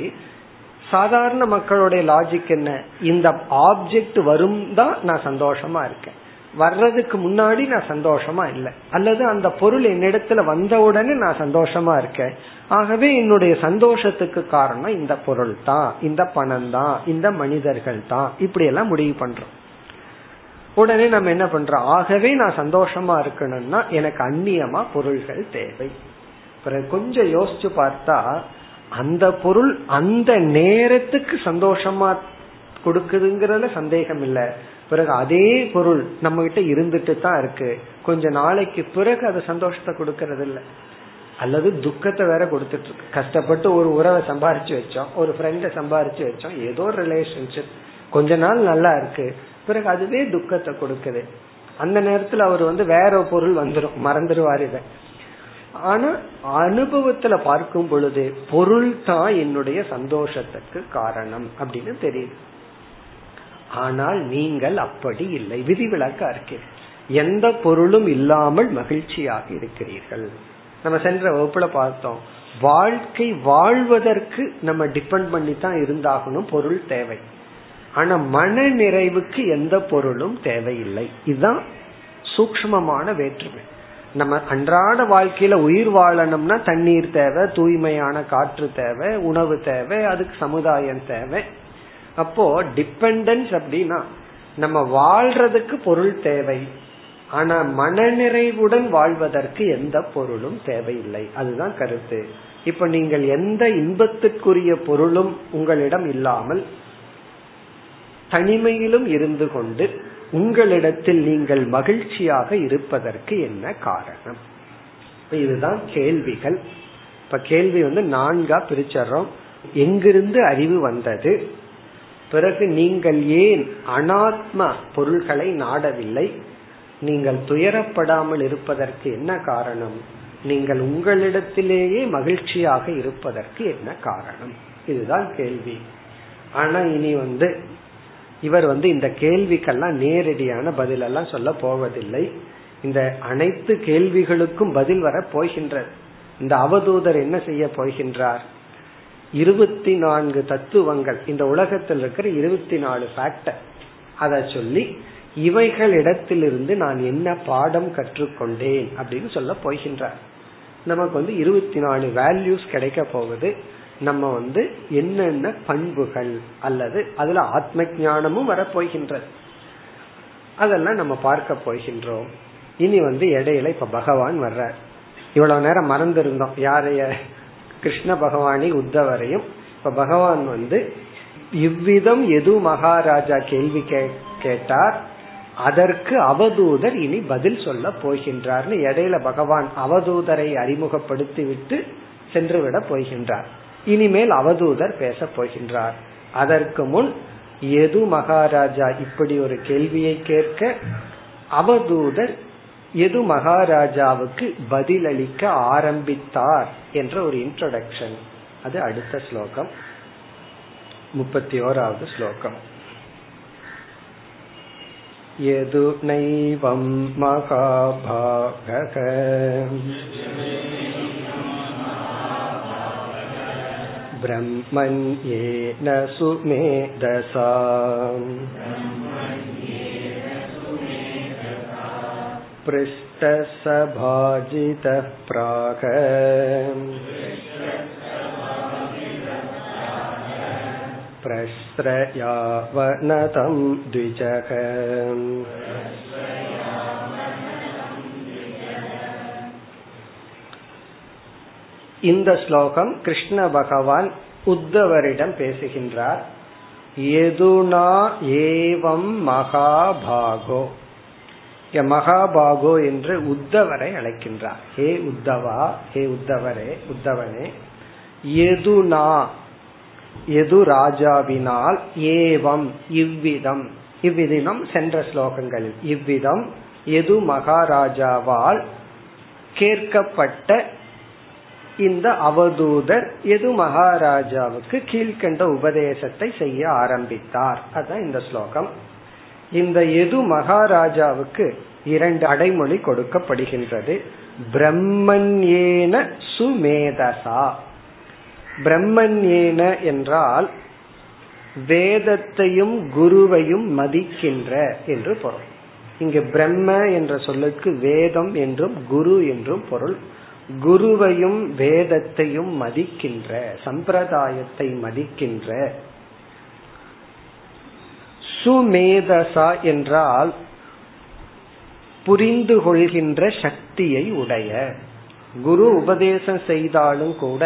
சாதாரண மக்களுடைய லாஜிக் என்ன, இந்த ஆப்ஜெக்ட் வரும் தான் நான் சந்தோஷமா இருக்கேன், வர்றதுக்கு முன்னாடி நான் சந்தோஷமா இல்லை, அல்லது அந்த பொருள் என்னிடத்துல வந்த உடனே நான் சந்தோஷமா இருக்கேன், ஆகவே என்னுடைய சந்தோஷத்துக்கு காரணம் இந்த பொருள் தான், இந்த பணம் தான், இந்த மனிதர்கள் தான், இப்படி எல்லாம் முடிவு பண்றோம். உடனே நம்ம என்ன பண்றோம், ஆகவே நான் சந்தோஷமா இருக்கணும்னா எனக்கு அந்நியமா பொருள்கள் தேவை. கொஞ்சம் யோசிச்சு பார்த்தா அந்த பொருள் அந்த நேரத்துக்கு சந்தோஷமா கொடுக்குதுங்கிறதுல சந்தேகம் இல்ல. பிறகு அதே பொருள் நம்ம கிட்ட இருந்துட்டு தான் இருக்கு, கொஞ்ச நாளைக்கு பிறகு அது சந்தோஷத்தை கொடுக்கறது இல்ல, அல்லது துக்கத்தை வேற கொடுத்துட்டு இருக்கு. கஷ்டப்பட்டு ஒரு உறவை சம்பாரிச்சு வச்சோம், ஒரு ஃப்ரெண்டை சம்பாரிச்சு வச்சோம், ஏதோ ரிலேஷன்ஷிப் கொஞ்ச நாள் நல்லா இருக்கு, பிறகு அதுவே துக்கத்தை கொடுக்குது. அந்த நேரத்துல அவர் வேற பொருள் வந்துடும், மறந்துடுவார் இதை. ஆனா அனுபவத்துல பார்க்கும் பொழுது பொருள் தான் என்னுடைய சந்தோஷத்துக்கு காரணம் அப்படின்னு தெரியுது. ஆனால் நீங்கள் அப்படி இல்லை, விதிவிலக்கா இருக்கிறீர்கள், எந்த பொருளும் இல்லாமல் மகிழ்ச்சியாக இருக்கிறீர்கள். நம்ம சென்ற வகுப்புல பார்த்தோம், வாழ்க்கை வாழ்வதற்கு நம்ம டிபெண்ட் பண்ணி தான் இருந்தாகணும், பொருள் தேவை. ஆனா மன நிறைவுக்கு எந்த பொருளும் தேவையில்லை. இதுதான் சூக்ஷ்மமான வேற்றுமை. நம்ம அன்றாட வாழ்க்கையில உயிர் வாழணும்னா தண்ணீர் தேவை, தூய்மையான காற்று தேவை, உணவு தேவை, அதுக்கு சமுதாயம் தேவை. அப்போ டிபெண்டன்ஸ் அப்படின்னா நம்ம வாழ்றதுக்கு பொருள் தேவை, ஆனா மனநிறைவுடன் வாழ்வதற்கு எந்த பொருளும் தேவையில்லை, அதுதான் கருத்து. இப்ப நீங்கள் எந்த இன்பத்துக்குரிய பொருளும் உங்களிடம் இல்லாமல் தனிமையிலும் இருந்து கொண்டு உங்களிடத்தில் நீங்கள் மகிழ்ச்சியாக இருப்பதற்கு என்ன காரணம்? இதுதான் கேள்விகள். இப்ப கேள்வி வந்து நான்கா பிரிச்சறோம். எங்கிருந்து அறிவு வந்தது, பிறகு நீங்கள் ஏன் அனாத்ம பொருள்களை நாடவில்லை, நீங்கள் துயரப்படாமல் இருப்பதற்கு என்ன காரணம், நீங்கள் உங்களிடத்திலேயே மகிழ்ச்சியாக இருப்பதற்கு என்ன காரணம், இதுதான் கேள்வி. ஆனா இனி வந்து இவர் வந்து இந்த கேள்விக்கெல்லாம் நேரடியான பதில் எல்லாம் சொல்ல போவதில்லை. இந்த அனைத்து கேள்விகளுக்கும் பதில் வர போகின்றது. இந்த அவதூதர் என்ன செய்ய போகின்றார், 24 தத்துவங்கள், இந்த உலகத்தில் இருக்கிற 24 ஃபேக்டர், அதை சொல்லி இவைகளிடத்திலிருந்து நான் என்ன பாடம் கற்றுக்கொண்டேன் அப்படின்னு சொல்ல போகின்றார். நமக்கு வந்து 24 வேல்யூஸ் கிடைக்க போகுது. நம்ம வந்து என்னென்ன பண்புகள் அல்லது அதுல ஆத்ம ஞானமும் வரப்போகின்றது, அதெல்லாம் நம்ம பார்க்க போகின்றோம். இனி வந்து இடையில இப்ப பகவான் வர்றார். இவ்வளவு நேரம் மறந்திருந்தோம் யாரைய, கிருஷ்ண பகவானை உத்தவரையும். இப்ப பகவான் வந்து இவ்விதம் எது மகாராஜா கேள்வி கேட்டார், அதற்கு அவதூதர் இனி பதில் சொல்ல போகின்றார்னு இடையில பகவான் அவதூதரை அறிமுகப்படுத்தி விட்டு சென்றுவிட போகின்றார். இனிமேல் அவதூதர் பேச போகின்றார். அதற்கு முன் எது மகாராஜா இப்படி ஒரு கேள்வியை கேட்க, அவதூதர் எது மகாராஜாவுக்கு பதிலளிக்க ஆரம்பித்தார் என்ற ஒரு இன்ட்ரோடக்ஷன். அது அடுத்த ஸ்லோகம், 31வது ஸ்லோகம். எது நைவம் மகாபாகக பிரம்மண்யேன சுமேதசாம் பிருஷ்டசபாஜிதः ப்ராக பிரஸ்ரயாவநதம் த்விஜகம். இந்த ஸ்லோகம் கிருஷ்ண பகவான் உத்தவரிடம் பேசுகின்றார். யதுனா ஏவம் மகாபாகோ, மகாபாகோ என்று உத்தவரை அழைக்கின்றார். ஹே உத்தவா, ஹே உத்தவரே, உத்தவனே. யதுனா, யது ராஜாவினால், ஏவம் இவ்விதம், இவ்விதம் சென்ற ஸ்லோகங்களில் இவ்விதம் யது மகாராஜாவால் கேட்கப்பட்ட இந்த அவதூதர் எது மகாராஜாவுக்கு கீழ்கண்ட உபதேசத்தை செய்ய ஆரம்பித்தார். அதான் இந்த ஸ்லோகம். இந்த எது மகாராஜாவுக்கு 2 அடைமொழி கொடுக்கப்படுகின்றது. பிரம்மண்யேன சுமேதசா. பிரம்மண்யேன என்றால் வேதத்தையும் குருவையும் மதிக்கின்ற என்று பொருள். இங்கு பிரம்ம என்ற சொல்லுக்கு வேதம் என்றும் குரு என்றும் பொருள். குருவையும் வேதத்தையும் மதிக்கின்ற, சம்பிரதாயத்தை மதிக்கின்ற. சுமேதசா என்றால் புரிந்து கொள்கின்ற சக்தியை உடைய. குரு உபதேசம் செய்தாலும் கூட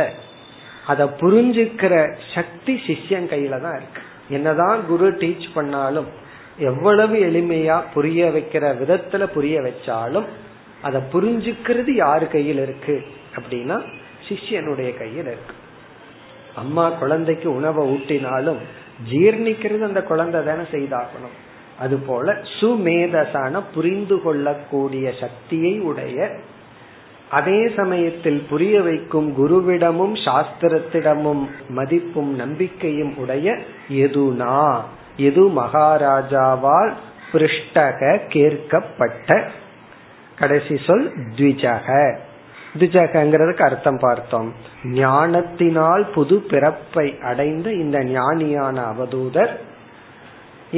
அதை புரிஞ்சுக்கிற சக்தி சிஷ்யன் கையில தான் இருக்கு. என்னதான் குரு டீச் பண்ணாலும், எவ்வளவு எளிமையா புரிய வைக்கிற விதத்துல புரிய வச்சாலும், அதை புரிஞ்சுக்கிறது யாரு கையில் இருக்கு அப்படின்னா சிஷ்யனுடைய கையில் இருக்கு. அம்மா குழந்தைக்கு உணவை ஊட்டினாலும் ஜீர்ணிக்கிறது அந்த குழந்தை தானே செய்தாகணும். அது போல சுமேதசான புரிந்து கொள்ளக்கூடிய சக்தியை உடைய, அதே சமயத்தில் புரிய வைக்கும் குருவிடமும் சாஸ்திரத்திடமும் மதிப்பும் நம்பிக்கையும் உடைய எதுனா, எது மகாராஜாவால் பிருஷ்டக கேட்கப்பட்ட. கடைசி சொல் த்விஜக. த்விஜகங்கிறதுக்கு அர்த்தம் பார்த்தோம். ஞானத்தினால் புது பிறப்பை அடைந்த இந்த ஞானியான அவதூதர்.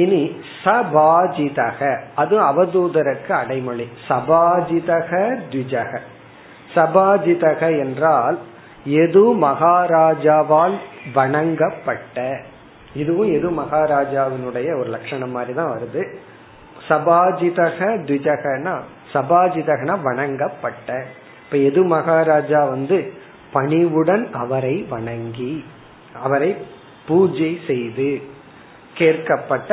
இனி சபாஜிதக, அது அவதூதருக்கு அடைமொழி. சபாஜிதக த்விஜக. சபாஜிதக என்றால் எது மகாராஜாவால் வணங்கப்பட்ட. இதுவும் எது மகாராஜாவினுடைய ஒரு லட்சணம் மாதிரி தான் வருது. சபாஜிதக த்விஜகனா, சபாஜிதகனா வணங்கப்பட்ட. இப்ப எது மகாராஜா வந்து பணிவுடன் அவரை வணங்கி அவரை பூஜை செய்து கேட்கப்பட்ட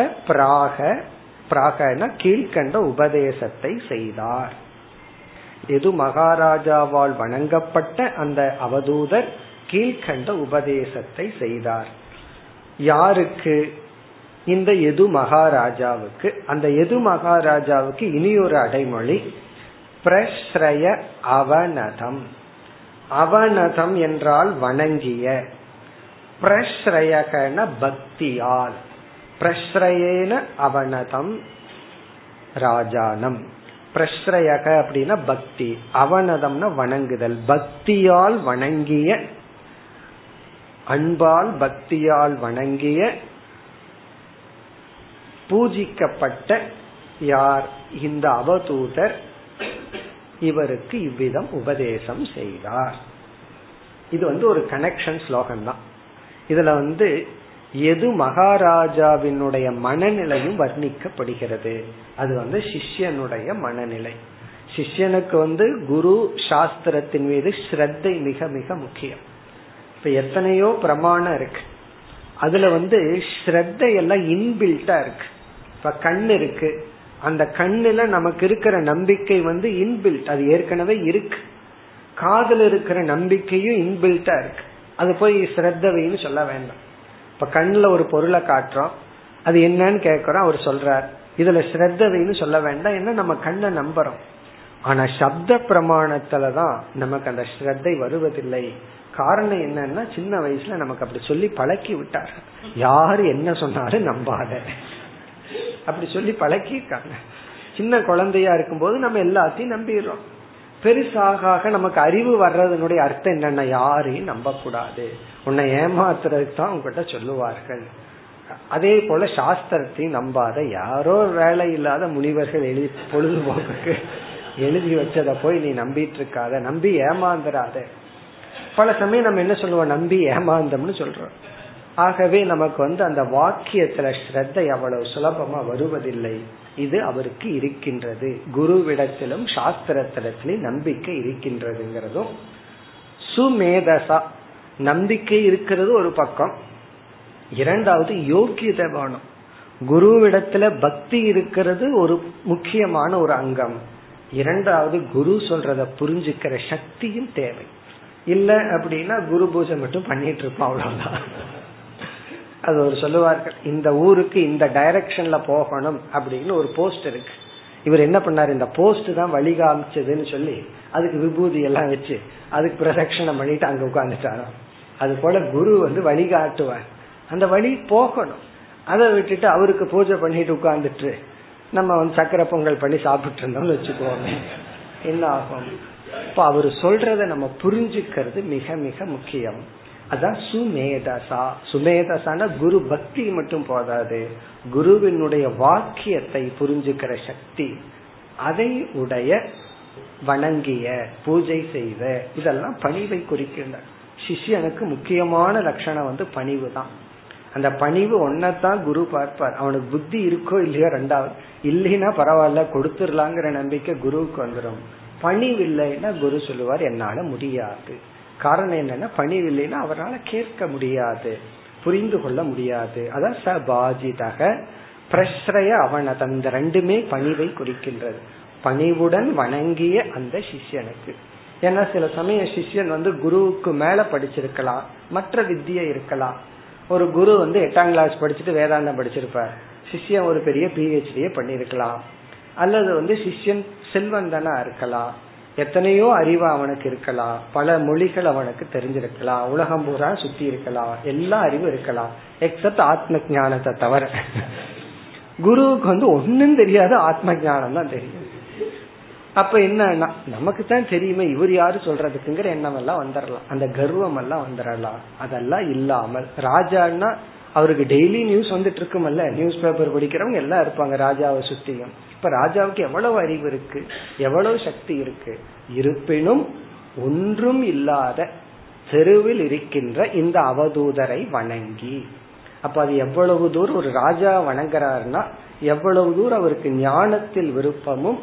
பிராகன கீழ்கண்ட உபதேசத்தை செய்தார். எது மகாராஜாவால் வணங்கப்பட்ட அந்த அவதூதர் கீழ்கண்ட உபதேசத்தை செய்தார். யாருக்கு? இந்த எது மகாராஜாவுக்கு. அந்த எது மகாராஜாவுக்கு இனி ஒரு அடைமொழி, பிரஸ்ரய அவனதம். அவனதம் என்றால் வணங்கிய, பிரஸ்ரயகன பக்தியால், பிரஸ்ரயேன அவனதம் ராஜானம். பிரஸ்ரயக அப்படின்னா பக்தி, அவனதம்னா வணங்குதல், பக்தியால் வணங்கிய, அன்பால் பக்தியால் வணங்கிய, பூஜிக்கப்பட்ட யார்? இந்த அவதூதர் இவருக்கு இவ்விதம் உபதேசம் செய்தார். இது ஒரு கனெக்ஷன் ஸ்லோகம் தான். இதுல எது மகாராஜாவினுடைய மனநிலையும் வர்ணிக்கப்படுகிறது. அது சிஷ்யனுடைய மனநிலை. சிஷ்யனுக்கு குரு சாஸ்திரத்தின் மீது ஸ்ரத்தை மிக மிக முக்கியம். இப்ப எத்தனையோ பிரமாணம் இருக்கு, அதுல ஸ்ரத்தை எல்லாம் இன்பில்ட்டா இருக்கு. இப்ப கண் இருக்கு, அந்த கண்ணுல நமக்கு இருக்கிற நம்பிக்கை இன்பில்ட், அது ஏற்கனவே இருக்கு. காதுல இருக்கிற நம்பிக்கையும் இன்பில்ட்டா இருக்கு, அது போய் ஸ்ரத்தவைன்னு சொல்ல வேண்டாம். இப்ப கண்ணுல ஒரு பொருளை காட்டுறோம், அது என்னன்னு கேட்கிறோம், அவர் சொல்றார், இதுல ஸ்ரத்தவைன்னு சொல்ல வேண்டாம், ஏன்னா நம்ம கண்ணை நம்புறோம். ஆனா சப்த பிரமாணத்துலதான் நமக்கு அந்த ஸ்ரத்தை வருவதில்லை. காரணம் என்னன்னா, சின்ன வயசுல நமக்கு அப்படி சொல்லி பழக்கி விட்டார். யாரு என்ன சொன்னாலும் நம்பாத அப்படி சொல்லி பழக்கிருக்காங்க. சின்ன குழந்தையா இருக்கும்போது நம்ம எல்லாத்தையும் நம்பிடுறோம். பெருசாக நமக்கு அறிவு வர்றதுனுடைய அர்த்தம் என்னன்னா, யாரையும் நம்ப கூடாது, உன்னை ஏமாத்துறதுக்கு தான் உங்ககிட்ட சொல்லுவார்கள். அதே போல சாஸ்திரத்தையும் நம்பாத, யாரோ வேலை இல்லாத முனிவர்கள் எழுதி பொழுதுபோக்கு எழுதி வச்சதை போய் நீ நம்பிட்டு இருக்காத, நம்பி ஏமாந்துடாத. பல சமயம் நம்ம என்ன சொல்லுவோம், நம்பி ஏமாந்தம்னு சொல்றோம். ஆகவே நமக்கு அந்த வாக்கியத்துல ஸ்ரத்தை அவ்வளவு சுலபமா வருவதில்லை. இது அவருக்கு இருக்கின்றது, குருவிடத்திலும் சாஸ்திரத்திலும் நம்பிக்கை இருக்கின்றதுங்கிறதும். சுமேதசா நம்பிக்கை இருக்கிறது ஒரு பக்கம், இரண்டாவது யோக்கியதை வேணும். குருவிடத்துல பக்தி இருக்கிறது ஒரு முக்கியமான ஒரு அங்கம், இரண்டாவது குரு சொல்றத புரிஞ்சுக்கிற சக்தியும் தேவை. இல்ல அப்படின்னா குரு பூஜை மட்டும் பண்ணிட்டு இருப்போம், அவ்வளவுதான். அது ஒரு சொல்லுவார்கள், இந்த ஊருக்கு இந்த டைரக்ஷன்ல போகணும் அப்படின்னு ஒரு போஸ்ட் இருக்கு. இவர் என்ன பண்ணாரு, இந்த போஸ்ட் தான் வழி காமிச்சதுன்னு சொல்லி அதுக்கு விபூதி எல்லாம் வச்சு அதுக்கு பிரதட்சணம் பண்ணிட்டு அங்க உட்காந்துட்டாரோ. அது போல குரு வழிகாட்டுவார், அந்த வழி போகணும். அதை விட்டுட்டு அவருக்கு பூஜை பண்ணிட்டு உட்கார்ந்துட்டு நம்ம சக்கரை பொங்கல் பண்ணி சாப்பிட்டு இருந்தோம்னு வச்சுக்கோங்க, என்ன ஆகும்? இப்ப அவரு சொல்றத நம்ம புரிஞ்சுக்கிறது மிக மிக முக்கியம். அதான் சுமேதசா. சுமேதசான குரு பக்தி மட்டும் போதாது, குருவினுடைய வாக்கியத்தை புரிஞ்சுக்கிற சக்தி, அதை உடைய வணங்கிய, பூஜை செய்த, இதெல்லாம் பணிவை குறிக்கின்ற சிஷ்யனுக்கு முக்கியமான லட்சணம் பணிவு தான். அந்த பணிவு ஒன்னதான் குரு பார்ப்பார், அவனுக்கு புத்தி இருக்கோ இல்லையோ. ரெண்டாவது இல்லைன்னா பரவாயில்ல கொடுத்துடலாங்கிற நம்பிக்கை குருவுக்கு வந்துடும். பணிவு இல்லைன்னா குரு சொல்லுவார் என்னால முடியாது. காரணம் என்னன்னா, பணிவு இல்லைன்னா அவரால் கேட்க முடியாது, புரிந்து கொள்ள முடியாது. அதான் சபாஜிதக பிரஸ்ரய அவனதம், இந்த ரெண்டுமே பணிவை குறிக்கின்றது. பணிவுடன் வணங்கிய அந்த சிஷ்யனுக்கு. ஏன்னா சில சமயம் சிஷ்யன் குருவுக்கு மேல படிச்சிருக்கலாம், மற்ற வித்தியை இருக்கலாம். ஒரு குரு 8ஆம் கிளாஸ் படிச்சுட்டு வேதாந்தம் படிச்சிருப்பார், சிஷ்யன் ஒரு பெரிய PhD பண்ணிருக்கலாம். அல்லது சிஷ்யன் செல்வந்தனா இருக்கலாம், எத்தனையோ அறிவு அவனுக்கு இருக்கலாம், பல மொழிகள் அவனுக்கு தெரிஞ்சிருக்கலாம், உலகம் பூரா சுத்தி இருக்கலாம், எல்லா அறிவும் இருக்கலாம், எக்ஸப்ட் ஆத்ம ஞானத்தை தவிர. குருவுக்கு ஒன்னும் தெரியாது, ஆத்ம ஞானம் தான் தெரியும். அப்ப என்ன, நமக்கு தான் தெரியுமே, இவர் யாரு சொல்றதுக்குங்கிற எண்ணம் எல்லாம் வந்துடலாம், அந்த கர்வம் எல்லாம் வந்துடலாம். அதெல்லாம் இல்லாமல், ராஜான்னா அவருக்கு டெய்லி நியூஸ் வந்துட்டு இருக்குமல்ல, நியூஸ் பேப்பர் படிக்கிறவங்க எல்லாம் இருப்பாங்க ராஜாவை சுத்தியும். இப்ப ராஜாவுக்கு எவ்வளவு அறிவு இருக்கு, எவ்வளவு சக்தி இருக்கு. இருப்பினும் ஒன்றும் இல்லாத தெருவில் இருக்கின்ற இந்த அவதூதரை வணங்கி, அப்ப அது எவ்வளவு தூரம் ஒரு ராஜா வணங்குறாருன்னா எவ்வளவு தூரம் அவருக்கு ஞானத்தில் விருப்பமும்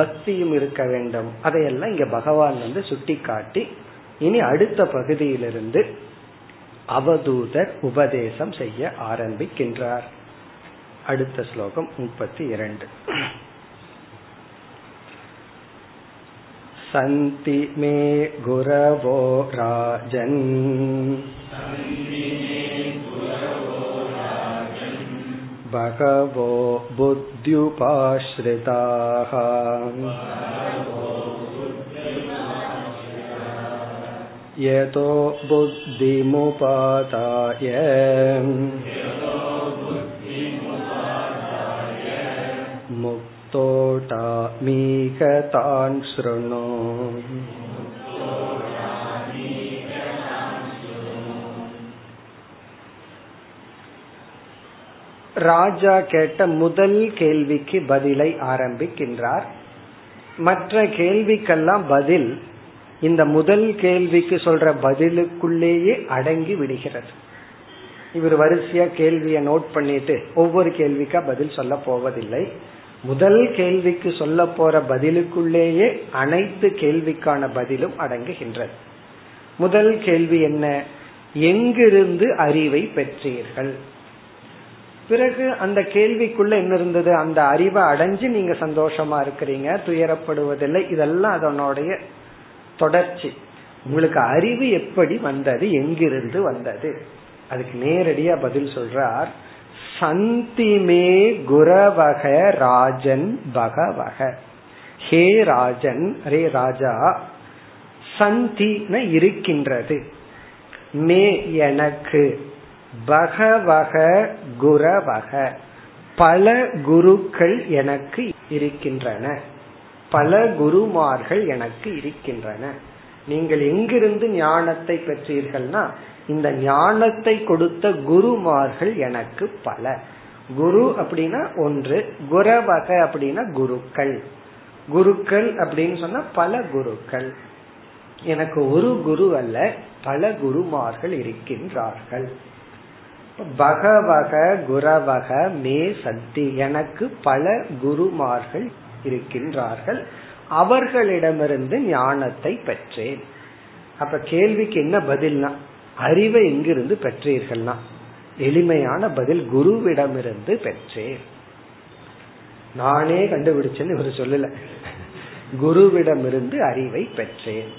பக்தியும் இருக்க வேண்டும். அதையெல்லாம் இங்க பகவான் சுட்டி காட்டி, இனி அடுத்த பகுதியிலிருந்து அவதூதர் உபதேசம் செய்ய ஆரம்பிக்கின்றார். அடுத்த ஸ்லோகம் 32. சந்தி மே குரவோ ராஜன். பகவோ புத்யுபாஶ்ரிதாஹ. யதோ புத்திமுபாதாய முக்தோடா மீகதான் ஶ்ருணு. ராஜா கேட்ட முதல் கேள்விக்கு பதிலை ஆரம்பிக்கின்றார். மற்ற கேள்விக்கெல்லாம் பதில் இந்த முதல் கேள்விக்கு சொல்ற பதிலுக்குள்ளேயே அடங்கி விடுகிறது. இவர் வரிசையா கேள்வியை நோட் பண்ணிட்டு ஒவ்வொரு கேள்விக்கா பதில் சொல்ல போவதில்லை. முதல் கேள்விக்கு சொல்ல போற பதிலுக்குள்ளேயே அனைத்து கேள்விக்கான பதிலும் அடங்குகின்றது. முதல் கேள்வி என்ன? எங்கிருந்து அறிவை பெற்றீர்கள்? பிறகு அந்த கேள்விக்குள்ள என்ன இருந்தது? அந்த அறிவை அடைஞ்சு நீங்க சந்தோஷமா இருக்கிறீங்க, துயரப்படுவதில்லை, இதெல்லாம் அதனுடைய தொடர்ச்சி. உங்களுக்கு அறிவு எப்படி வந்தது, எங்கிருந்து வந்தது? அதுக்கு நேரடியா பதில் சொல்றார். சந்திமே குரவக ராஜன் பகவக. ஹே ராஜன், ரே ராஜா, சந்தின இருக்கின்றது, மே எனக்கு, பகவக குரவக பல குருக்கள் எனக்கு இருக்கின்றன, பல குருமார்கள் எனக்கு இருக்கின்றன. நீங்கள் எங்கிருந்து ஞானத்தை பெற்றீர்கள்னா, இந்த ஞானத்தை கொடுத்த குருமார்கள் எனக்கு பல. குரு அப்படின்னா ஒன்று, குரவக அப்படின்னா குருக்கள். குருக்கள் அப்படின்னு சொன்னா பல குருக்கள். எனக்கு ஒரு குரு அல்ல, பல குருமார்கள் இருக்கின்றார்கள். பகவக குரவக மே சந்தி, எனக்கு பல குருமார்கள் இருக்கின்றார்கள், அவர்களிடமிருந்து ஞானத்தை பெற்றேன். அப்ப கேள்விக்கு என்ன பதில்னா, அறிவை எங்கிருந்து பெற்றீர்கள்னா எளிமையான பதில், குருவிடமிருந்து பெற்றேன். நானே கண்டுபிடிச்சேன்னு இவர் சொல்லல, குருவிடமிருந்து அறிவை பெற்றேன்.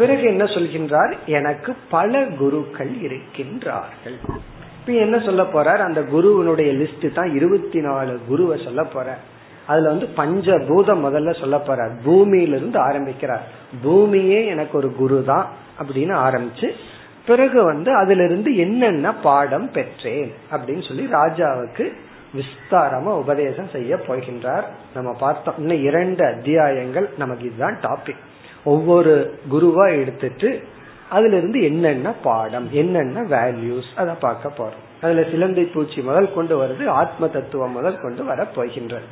பிறகு என்ன சொல்கின்றார்? எனக்கு பல குருக்கள் இருக்கின்றார்கள். இப்ப என்ன சொல்ல போறார்? அந்த குருவனுடைய லிஸ்ட் தான் 24 குருவை சொல்ல போற. அதுல வந்து பஞ்சபூதம் முதல்ல சொல்ல போறார். பூமியிலிருந்து ஆரம்பிக்கிறார். பூமியே எனக்கு ஒரு குரு தான் அப்படின்னு ஆரம்பிச்சு, பிறகு வந்து அதுல இருந்து என்னென்ன பாடம் பெற்றேன் அப்படின்னு சொல்லி ராஜாவுக்கு விஸ்தாரமா உபதேசம் செய்ய போகின்றார். நம்ம பார்த்தோம், இன்னும் 2 அத்தியாயங்கள் நமக்கு இதுதான் டாபிக். ஒவ்வொரு குருவா எடுத்துட்டு அதுல இருந்து என்னென்ன பாடம், என்னென்ன வேல்யூஸ், அத பார்க்க போறோம். அதுல சிலந்தை பூச்சி முதல் கொண்டு வருது, ஆத்ம தத்துவம் முதல் கொண்டு வர போகின்றது.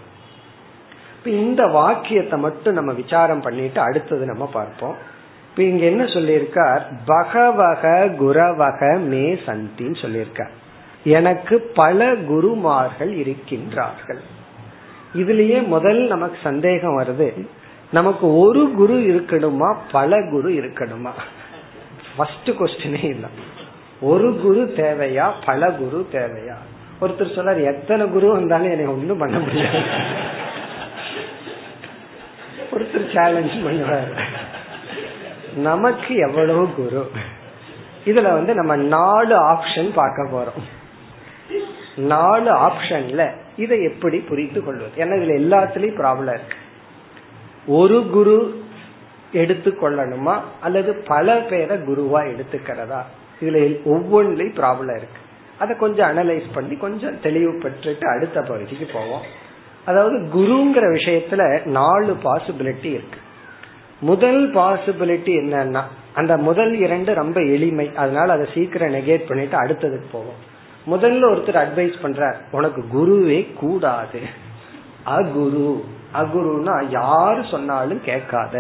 இந்த வாக்கியத்தை மட்டும் நம்ம விசாரம் பண்ணிட்டு அடுத்தது நம்ம பார்ப்போம். இப்ப இங்க என்ன சொல்லியிருக்கார்? பகவக குரவக மே சந்தின்னு சொல்லியிருக்கார். எனக்கு பல குருமார்கள் இருக்கின்றார்கள். இதுலயே முதல் நமக்கு சந்தேகம் வருது, நமக்கு ஒரு குரு இருக்கணுமா பல குரு இருக்கணுமா? ஃபர்ஸ்ட் குவெஸ்டினே இல்ல, ஒரு குரு தேவையா பல குரு தேவையா? ஒருத்தர் சொல்லாரு, எத்தனை குரு வந்தாலும் என்னை ஒண்ணும் பண்ண முடியாது. ஒருத்தர் சேலஞ்ச் பண்ணுவார், நமக்கு எவ்வளவு குரு? இதுல வந்து நம்ம 4 ஆப்ஷன் பார்க்க போறோம். 4 ஆப்ஷன்ல இதை எப்படி புரிந்து கொள்வது? ஏன்னா இதுல எல்லாத்துலயும் ப்ராப்ளம் இருக்கு. ஒரு குரு எடுத்துக்கொள்ளணுமா அல்லது பல பேரை குருவா எடுத்துக்கிறதா? இதுல ஒவ்வொன்றிலையும் ப்ராப்ளம் இருக்கு. அதை கொஞ்சம் அனலைஸ் பண்ணி கொஞ்சம் தெளிவு பெற்றுட்டு அடுத்த பகுதிக்கு போவோம். அதாவது குருங்கிற விஷயத்துல 4 பாசிபிலிட்டி இருக்கு. முதல் பாசிபிலிட்டி என்னன்னா, அந்த முதல் 2 ரொம்ப எளிமை, அதனால அதை சீக்கிரம் நெகேட் பண்ணிட்டு அடுத்ததுக்கு போவோம். முதல்ல ஒருத்தர் அட்வைஸ் பண்றார், உனக்கு குருவே கூடாது, அகுரு. அகுருன்னா யாரு சொன்னாலும் கேட்காத,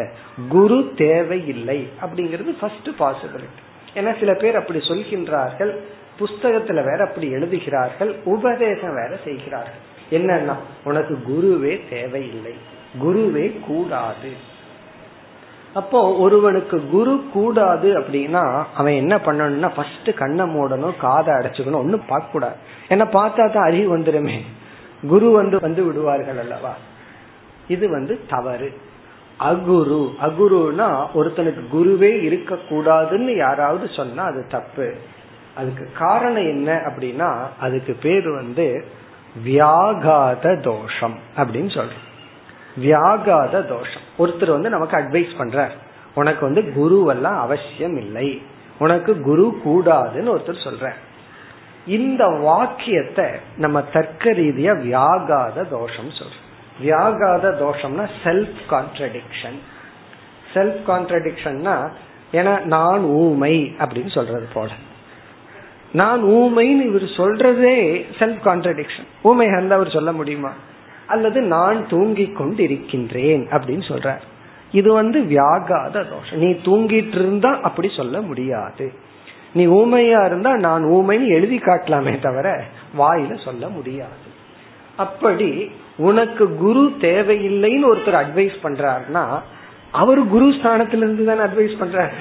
குரு தேவையில்லை அப்படிங்கிறது ஃபர்ஸ்ட் பாசிபிலிட்டி. ஏன்னா சில பேர் அப்படி சொல்கின்றார்கள், புஸ்தகத்துல வேற அப்படி எழுதுகிறார்கள், உபதேசம் வேற செய்கிறார்கள். என்னன்னா உனக்கு குருவே தேவையில்லை, குருவே கூடாது. அப்போ ஒருவனுக்கு குரு கூடாது அப்படின்னா அவன் என்ன பண்ணணும்னா, ஃபர்ஸ்ட் கண்ணை மூடணும், காதை அடைச்சுக்கணும், ஒன்னும் பார்க்க கூடாது. ஏன்னா பார்த்தா தான் அறிவு வந்துருமே, குரு வந்து விடுவார்கள் அல்லவா? இது வந்து தவறு. அகுரு, அகுருனா ஒருத்தனுக்கு குருவே இருக்க கூடாதுன்னு யாராவது சொன்னா அது தப்பு. அதுக்கு காரணம் என்ன அப்படின்னா, அதுக்கு பேரு வியாகாத தோஷம் அப்படின்னு சொல்றோம். வியாகாத தோஷம், ஒருத்தர் நமக்கு அட்வைஸ் பண்றார், உனக்கு குருவெல்லாம் அவசியம் இல்லை, உனக்கு குரு கூடாதுன்னு ஒருத்தர் சொல்ற. இந்த வாக்கியத்தை நம்ம தர்க்க ரீதியா வியாகாத தோஷம் சொல்றோம். வியாகாத தோஷம்னா செல்ஃப் கான்ட்ரடிக்ஷன். செல்ஃப் கான்ட்ரடிக்ஷன்னா ஏன்னா நான் ஊமை அப்படின்னு சொல்றது போல, நான் ஊமைன்னு இவர் சொல்றதே செல்ஃப் கான்ட்ரடிக்ஷன். ஊமை இருந்தா அவர் சொல்ல முடியுமா? அல்லது நான் தூங்கி கொண்டு இருக்கின்றேன் அப்படின்னு சொல்றார். இது வியாகாத தோஷம். நீ தூங்கிட்டு இருந்தா அப்படி சொல்ல முடியாது. நீ ஊமையா இருந்தா நான் ஊமைன்னு எழுதி காட்டலாமே தவிர வாயில சொல்ல முடியாது. அப்படி உனக்கு குரு தேவையில்லைன்னு ஒருத்தர் அட்வைஸ் பண்றாருன்னா அவரு குரு ஸ்தானத்திலிருந்து தானே அட்வைஸ் பண்றாரு.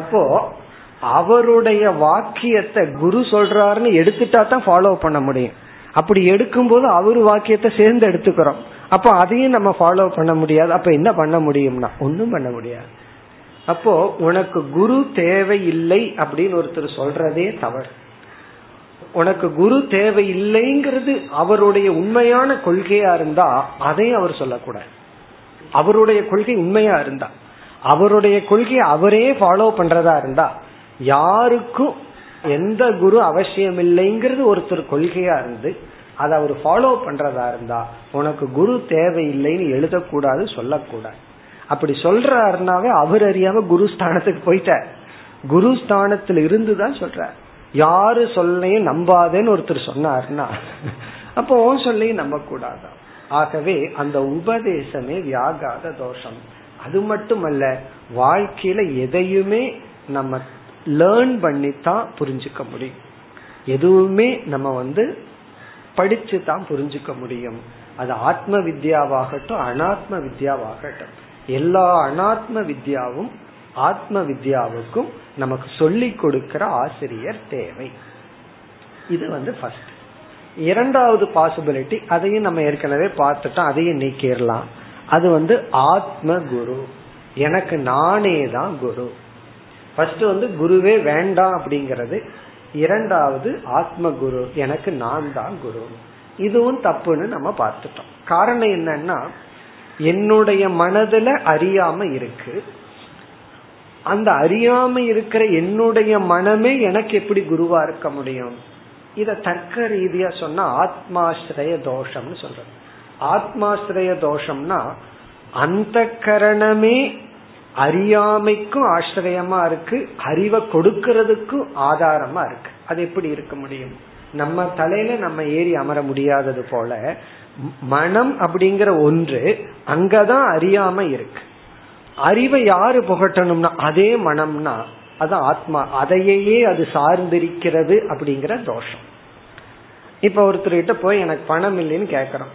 அப்போ அவருடைய வாக்கியத்தை குரு சொல்றாருன்னு எடுத்துட்டா தான் ஃபாலோ பண்ண முடியும். அப்படி எடுக்கும் போது அவரு வாக்கியத்தை சேர்ந்து எடுத்துக்கிறோம். அப்போ அதையும் நம்ம ஃபாலோ பண்ண முடியாது. அப்ப என்ன பண்ண முடியும்னா ஒன்னும் பண்ண முடியாது. அப்போ உனக்கு குரு தேவையில்லை அப்படின்னு ஒருத்தர் சொல்றதே தவறு. உனக்கு குரு தேவை இல்லைங்கிறது அவருடைய உண்மையான கொள்கையா இருந்தா அதையும் அவர் சொல்லக்கூடாது. அவருடைய கொள்கை உண்மையா இருந்தா, அவருடைய கொள்கையை அவரே ஃபாலோ பண்றதா இருந்தா, யாருக்கும் எந்த குரு அவசியம் இல்லைங்கிறது ஒருத்தர் கொள்கையா இருந்து அதை அவர் ஃபாலோ பண்றதா இருந்தா உனக்கு குரு தேவையில்லைன்னு எழுதக்கூடாது, சொல்லக்கூடாது. அப்படி சொல்றாருனாவே அவர் அறியாம குரு ஸ்தானத்துக்கு போயிட்டார். குரு ஸ்தானத்துல இருந்துதான் சொல்றார். யாரு சொல்லையும் நம்பாதேன்னு ஒருத்தர் சொன்னாருன்னா அப்போ சொல்லையும் நம்ப கூடாதா? ஆகவே அந்த உபதேசமே வியாகாத தோஷம். அது மட்டுமல்ல, வாழ்க்கையில எதையுமே நம்ம லேர்ன் பண்ணித்தான் புரிஞ்சுக்க முடியும். எதுவுமே நம்ம படிச்சு தான் புரிஞ்சுக்க முடியும். அது ஆத்ம வித்யாவாகட்டும் அனாத்ம வித்யாவாகட்டும், எல்லா அனாத்ம வித்யாவும் ஆத்ம வித்யாவுக்கும் நமக்கு சொல்லி கொடுக்கிற ஆசிரியர் தேவை. இது ஃபர்ஸ்ட். இரண்டாவது பாசிபிலிட்டி, அதையும் நம்ம ஏற்கனவே பார்த்துட்டோம், அதையும் நீக்கிடலாம். அது ஆத்ம குரு, எனக்கு நானே தான் குரு. ஃபர்ஸ்ட் குருவே வேண்டாம் அப்படிங்கிறது. இரண்டாவது ஆத்ம குரு, எனக்கு நான் தான் குரு. இதுவும் தப்புன்னு நம்ம பார்த்துட்டோம். காரணம் என்னன்னா, என்னுடைய மனதுல அறியாம இருக்கு. அந்த அறியாம இருக்கிற என்னுடைய மனமே எனக்கு எப்படி குருவா இருக்க முடியும்? இத தர்க்க ரீதியா சொன்னா ஆத்மாஸ்ரய தோஷம்னு சொல்றோம். ஆத்மாஸ்ரய தோஷம்னா அந்த கரணமே அறியாமைக்கும் ஆசிரியமா இருக்கு, அறிவை கொடுக்கறதுக்கும் ஆதாரமா இருக்கு. அது எப்படி இருக்க முடியும்? நம்ம தலையில நம்ம ஏறி அமர முடியாதது போல மனம் அப்படிங்கிற ஒன்று அங்கதான் அறியாம இருக்கு. அறிவை யாரு புகட்டணும்னா அதே மனம்னா அது ஆத்மா, அதையே அது சார்ந்திருக்கிறது அப்படிங்கிற தோஷம். இப்ப ஒருத்தர்கிட்ட போய் எனக்கு பணம் இல்லைன்னு கேக்குறோம்,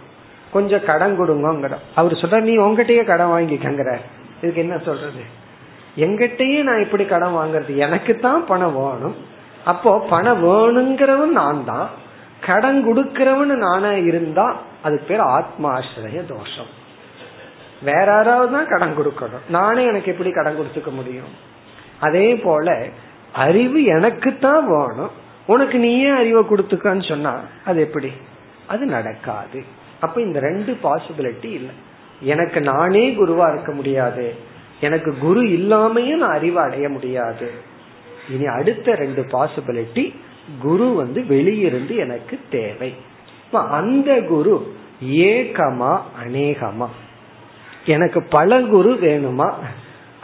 கொஞ்சம் கடன் கொடுங்க. அவரு சொல்ற நீ உங்ககிட்டயே கடன் வாங்கிக்கங்கிற. இதுக்கு என்ன சொல்றது? எங்கிட்டயே நான் இப்படி கடன் வாங்குறது? எனக்கு தான் பணம் வேணும். அப்போ பணம் வேணுங்கிறவன் நான் தான், கடன் கொடுக்கிறவன் நானா இருந்தா அதுக்கு பேர் ஆத்மாஸ்ரய தோஷம். வேற யாராவது தான் கடன் கொடுக்கணும், நானே எனக்கு எப்படி கடன் கொடுத்துக்க முடியும்? அதே போல அறிவு எனக்குத்தான் வேணும், உனக்கு நீயே அறிவை கொடுத்துக்கான்னு சொன்னா அது எப்படி? அது நடக்காது. அப்ப இந்த ரெண்டு பாசிபிலிட்டி இல்லை. எனக்கு நானே குருவா இருக்க முடியாது, எனக்கு குரு இல்லாமையும் நான் அறிவை அடைய முடியாது. இனி அடுத்த ரெண்டு பாசிபிலிட்டி, குரு வெளியிருந்து எனக்கு தேவை. அந்த குரு ஏகமா அநேகமா? எனக்கு பல குரு வேணுமா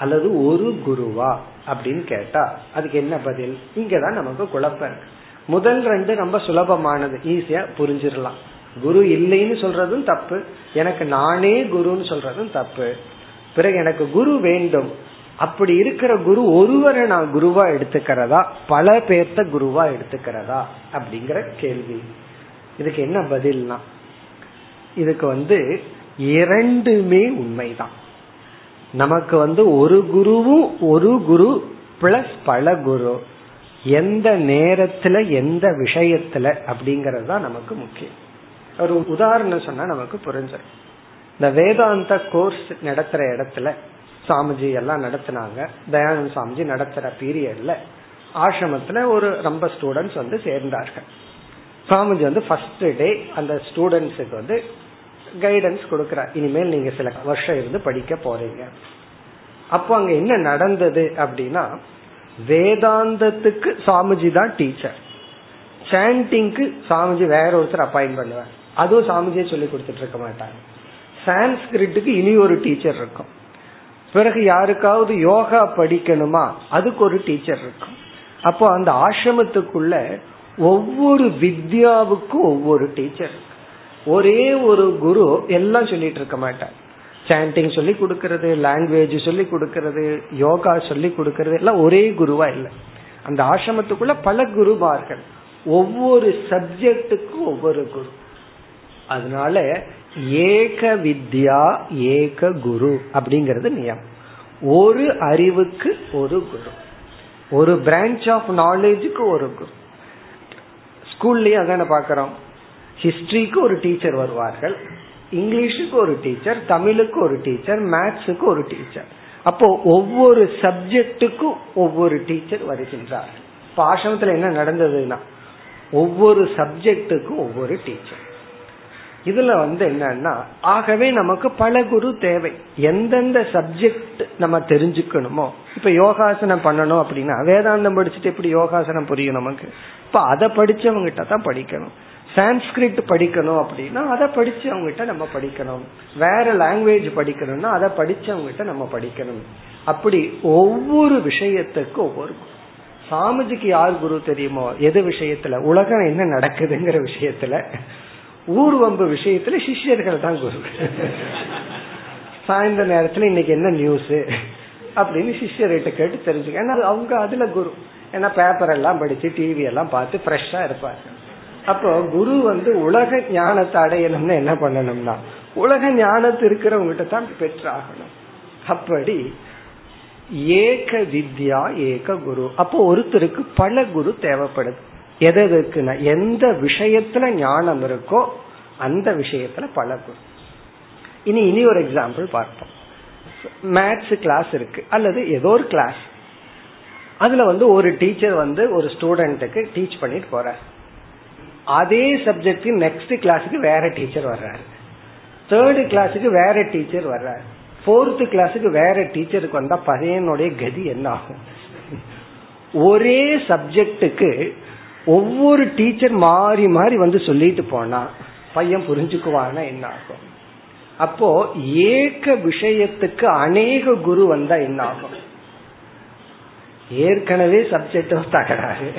அல்லது ஒரு குருவா அப்படின்னு கேட்டா அதுக்கு என்ன பதில்? இங்கதான் நமக்கு குழப்பம் இருக்கு. முதல் ரெண்டு ரொம்ப சுலபமானது, ஈஸியா புரிஞ்சிடலாம். குரு இல்லைன்னு சொல்றதும் தப்பு, எனக்கு நானே குருன்னு சொல்றதும் தப்பு. பிறகு எனக்கு குரு வேண்டும், அப்படி இருக்கிற குரு ஒருவரை நான் குருவா எடுத்துக்கிறதா பல பேர்த்த குருவா எடுத்துக்கிறதா அப்படிங்கிற கேள்வி. இதுக்கு என்ன பதில்னா, இதுக்கு இரண்டுமே உண்மைதான். நமக்கு ஒரு குருவும் ஒரு குரு பிளஸ் பல குரு, எந்த நேரத்துல எந்த விஷயத்துல அப்படிங்கறதுதான் நமக்கு முக்கியம். ஒரு உதாரணம் சொன்னா நமக்கு புரிஞ்சிடும். இந்த வேதாந்த கோர்ஸ் நடத்துற இடத்துல சாமிஜி எல்லாம் நடத்தினாங்க, தயானந்த சாமிஜி நடத்துற பீரியட்ல ஆசிரமத்துல ஒரு ரொம்ப ஸ்டூடெண்ட்ஸ் வந்து சேர்ந்தார்கள். சாமிஜி வந்து ஃபர்ஸ்ட் டே அந்த ஸ்டூடெண்ட்ஸுக்கு வந்து கைடன்ஸ் கொடுக்கிறார், இனிமேல் நீங்க சில வருஷம் இருந்து படிக்க போறீங்க. அப்போ அங்க என்ன நடந்தது அப்படின்னா, வேதாந்தத்துக்கு சாமிஜி தான் டீச்சர், சாண்டிங்க்கு சாமிஜி வேற ஒருத்தர் அப்பாயிண்ட் பண்ணுவார், அதுவும் சாமிஜியை சொல்லி கொடுத்துட்டு இருக்க மாட்டாங்க. சான்ஸ்கிரிட்டுக்கு இனி ஒரு டீச்சர் இருக்கும், பிறகு யாருக்காவது யோகா படிக்கணுமா அதுக்கு ஒரு டீச்சர் இருக்கும். அப்போ அந்த ஆசிரமத்துக்குள்ள ஒவ்வொரு வித்யாவுக்கும் ஒவ்வொரு டீச்சர், ஒரே ஒரு குரு எல்லாம் சொல்லிட்டு இருக்க மாட்டார். சாண்டிங் சொல்லி கொடுக்கறது, லாங்குவேஜ் சொல்லி கொடுக்கறது, யோகா சொல்லி கொடுக்கறது எல்லாம் ஒரே குருவா இல்லை. அந்த ஆசிரமத்துக்குள்ள பல குருமார்கள், ஒவ்வொரு சப்ஜெக்டுக்கும் ஒவ்வொரு குரு. அதனால ஏக வித்யா ஏக குரு அப்படிங்கிறது நியமம். ஒரு அறிவுக்கு ஒரு குரு, ஒரு பிரான்ச் ஆஃப் நாலேஜுக்கு ஒரு குரு. ஸ்கூல்லயே அதான பாக்கிறோம், ஹிஸ்டரிக்கு ஒரு டீச்சர் வருவார்கள், இங்கிலீஷுக்கு ஒரு டீச்சர், தமிழுக்கு ஒரு டீச்சர், மேத்ஸுக்கு ஒரு டீச்சர். அப்போ ஒவ்வொரு சப்ஜெக்டுக்கும் ஒவ்வொரு டீச்சர் வருகின்றார். இப்ப ஆசிரமத்துல என்ன நடந்ததுன்னா, ஒவ்வொரு சப்ஜெக்டுக்கும் ஒவ்வொரு டீச்சர். இதுல வந்து என்னன்னா, ஆகவே நமக்கு பல குரு தேவை. எந்தெந்த சப்ஜெக்ட் நம்ம தெரிஞ்சுக்கணுமோ, இப்ப யோகாசனம் பண்ணணும் அப்படின்னா வேதாந்தம் படிச்சுட்டு எப்படி யோகாசனம் புரியும் நமக்கு? இப்ப அதை படிச்சவங்கிட்ட தான் படிக்கணும். சான்ஸ்கிரிட் படிக்கணும் அப்படின்னா அதை படிச்சவங்கிட்ட நம்ம படிக்கணும். வேற லாங்குவேஜ் படிக்கணும்னா அதை படிச்சவங்கிட்ட நம்ம படிக்கணும். அப்படி ஒவ்வொரு விஷயத்துக்கு ஒவ்வொரு. சாமிஜிக்கு யார் குரு தெரியுமோ, எது விஷயத்துல, உலகம் என்ன நடக்குதுங்கிற விஷயத்துல, ஊர்வம்பு விஷயத்துல சிஷ்யர்கள் தான் குரு. சாயந்த நேரத்துல இன்னைக்கு என்ன நியூஸ் அப்படின்னு சிஷ்யர்கிட்ட கேட்டு தெரிஞ்சுக்க, ஏன்னா அவங்க அதுல குரு. ஏன்னா பேப்பர் எல்லாம் படிச்சு டிவி எல்லாம் பார்த்து ஃப்ரெஷ்ஷா இருப்பாங்க. அப்போ குரு வந்து உலக ஞானத்தை அடையணும்னா என்ன பண்ணணும்னா, உலக ஞானத்து இருக்கிறவங்கிட்ட தான் பெற்றாகணும். அப்படி ஏக வித்யா ஏக குரு. அப்போ ஒருத்தருக்கு பல குரு தேவைப்படுது. எதற்குனா எந்த விஷயத்துல ஞானம் இருக்கோ அந்த விஷயத்துல பல குரு. இனி ஒரு எக்ஸாம்பிள் பார்ப்போம். மேத்ஸ் கிளாஸ் இருக்கு அல்லது ஏதோ ஒரு கிளாஸ், அதுல வந்து ஒரு டீச்சர் வந்து ஒரு ஸ்டூடெண்ட்டுக்கு டீச் பண்ணிட்டு போறார். அதே சப்ஜெக்ட் நெக்ஸ்ட் கிளாஸுக்கு வேற டீச்சர் வர்றாரு, தேர்டு கிளாஸுக்கு வேற டீச்சர் வர்றாரு, ஃபோர்த்து கிளாஸுக்கு வேற டீச்சருக்கு வந்தா பையனுடைய கதி என்ன ஆகும்? ஒரே சப்ஜெக்டுக்கு ஒவ்வொரு டீச்சர் மாறி மாறி வந்து சொல்லிட்டு போனா பையன் புரிஞ்சுக்குவானா என்ன ஆகும்? அப்போ ஏக விஷயத்துக்கு அநேக குரு வந்தா என்ன ஆகும்? ஏற்கனவே சப்ஜெக்டும் தகராறு,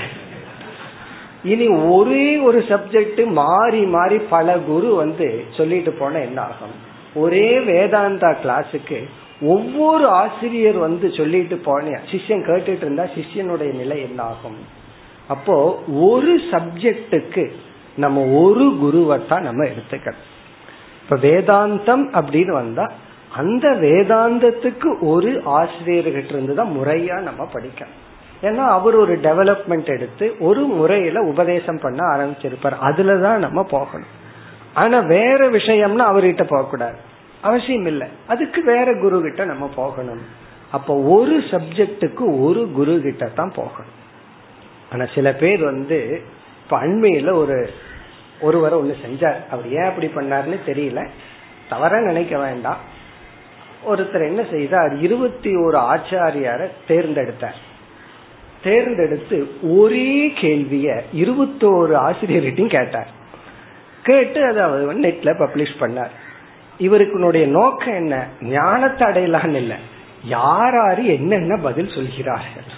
இனி ஒரே ஒரு சப்ஜெக்ட் மாறி மாறி பல குரு வந்து சொல்லிட்டு போனா என்ன ஆகும்? ஒரே வேதாந்தா கிளாஸுக்கு ஒவ்வொரு ஆசிரியர் வந்து சொல்லிட்டு போன சிஷ்யன் கேட்டுட்டு இருந்தா சிஷ்யனுடைய நிலை என்ன ஆகும்? அப்போ ஒரு சப்ஜெக்டுக்கு நம்ம ஒரு குருவத்தான் நம்ம எடுத்துக்கணும். இப்ப வேதாந்தம் அப்படின்னு வந்தா அந்த வேதாந்தத்துக்கு ஒரு ஆசிரியர்கிட்ட இருந்துதான் முறையா நம்ம படிக்கணும். ஏன்னா அவர் ஒரு டெவலப்மெண்ட் எடுத்து ஒரு முறையில உபதேசம் பண்ண ஆரம்பிச்சிருப்பார், அதுலதான் நம்ம போகணும். ஆனா வேற விஷயம்னா அவர்கிட்ட போக கூடாது, அவசியம் இல்லை, அதுக்கு வேற குரு கிட்ட நம்ம போகணும். அப்போ ஒரு சப்ஜெக்டுக்கு ஒரு குரு கிட்ட தான் போகணும். ஆனா சில பேர் வந்து இப்ப அண்மையில ஒருவரை ஒண்ணு செஞ்சார். அவர் ஏன் அப்படி பண்ணாருன்னு தெரியல, தவற நினைக்க வேண்டாம். ஒருத்தர் என்ன செய்தார், 21 ஆச்சாரியாரை தேர்ந்தெடுத்தார். தேர்ந்தெடுத்து ஒரே கேள்விய 21 ஆசிரியர்கிட்டையும் கேட்டார், கேட்டு அதாவது நெட்ல பப்ளிஷ் பண்ணார். இவருக்குனுடைய நோக்கம் என்ன, ஞானத்தை அடையலான்னு இல்லை, யாராரு என்னென்ன பதில் சொல்கிறார்கள்.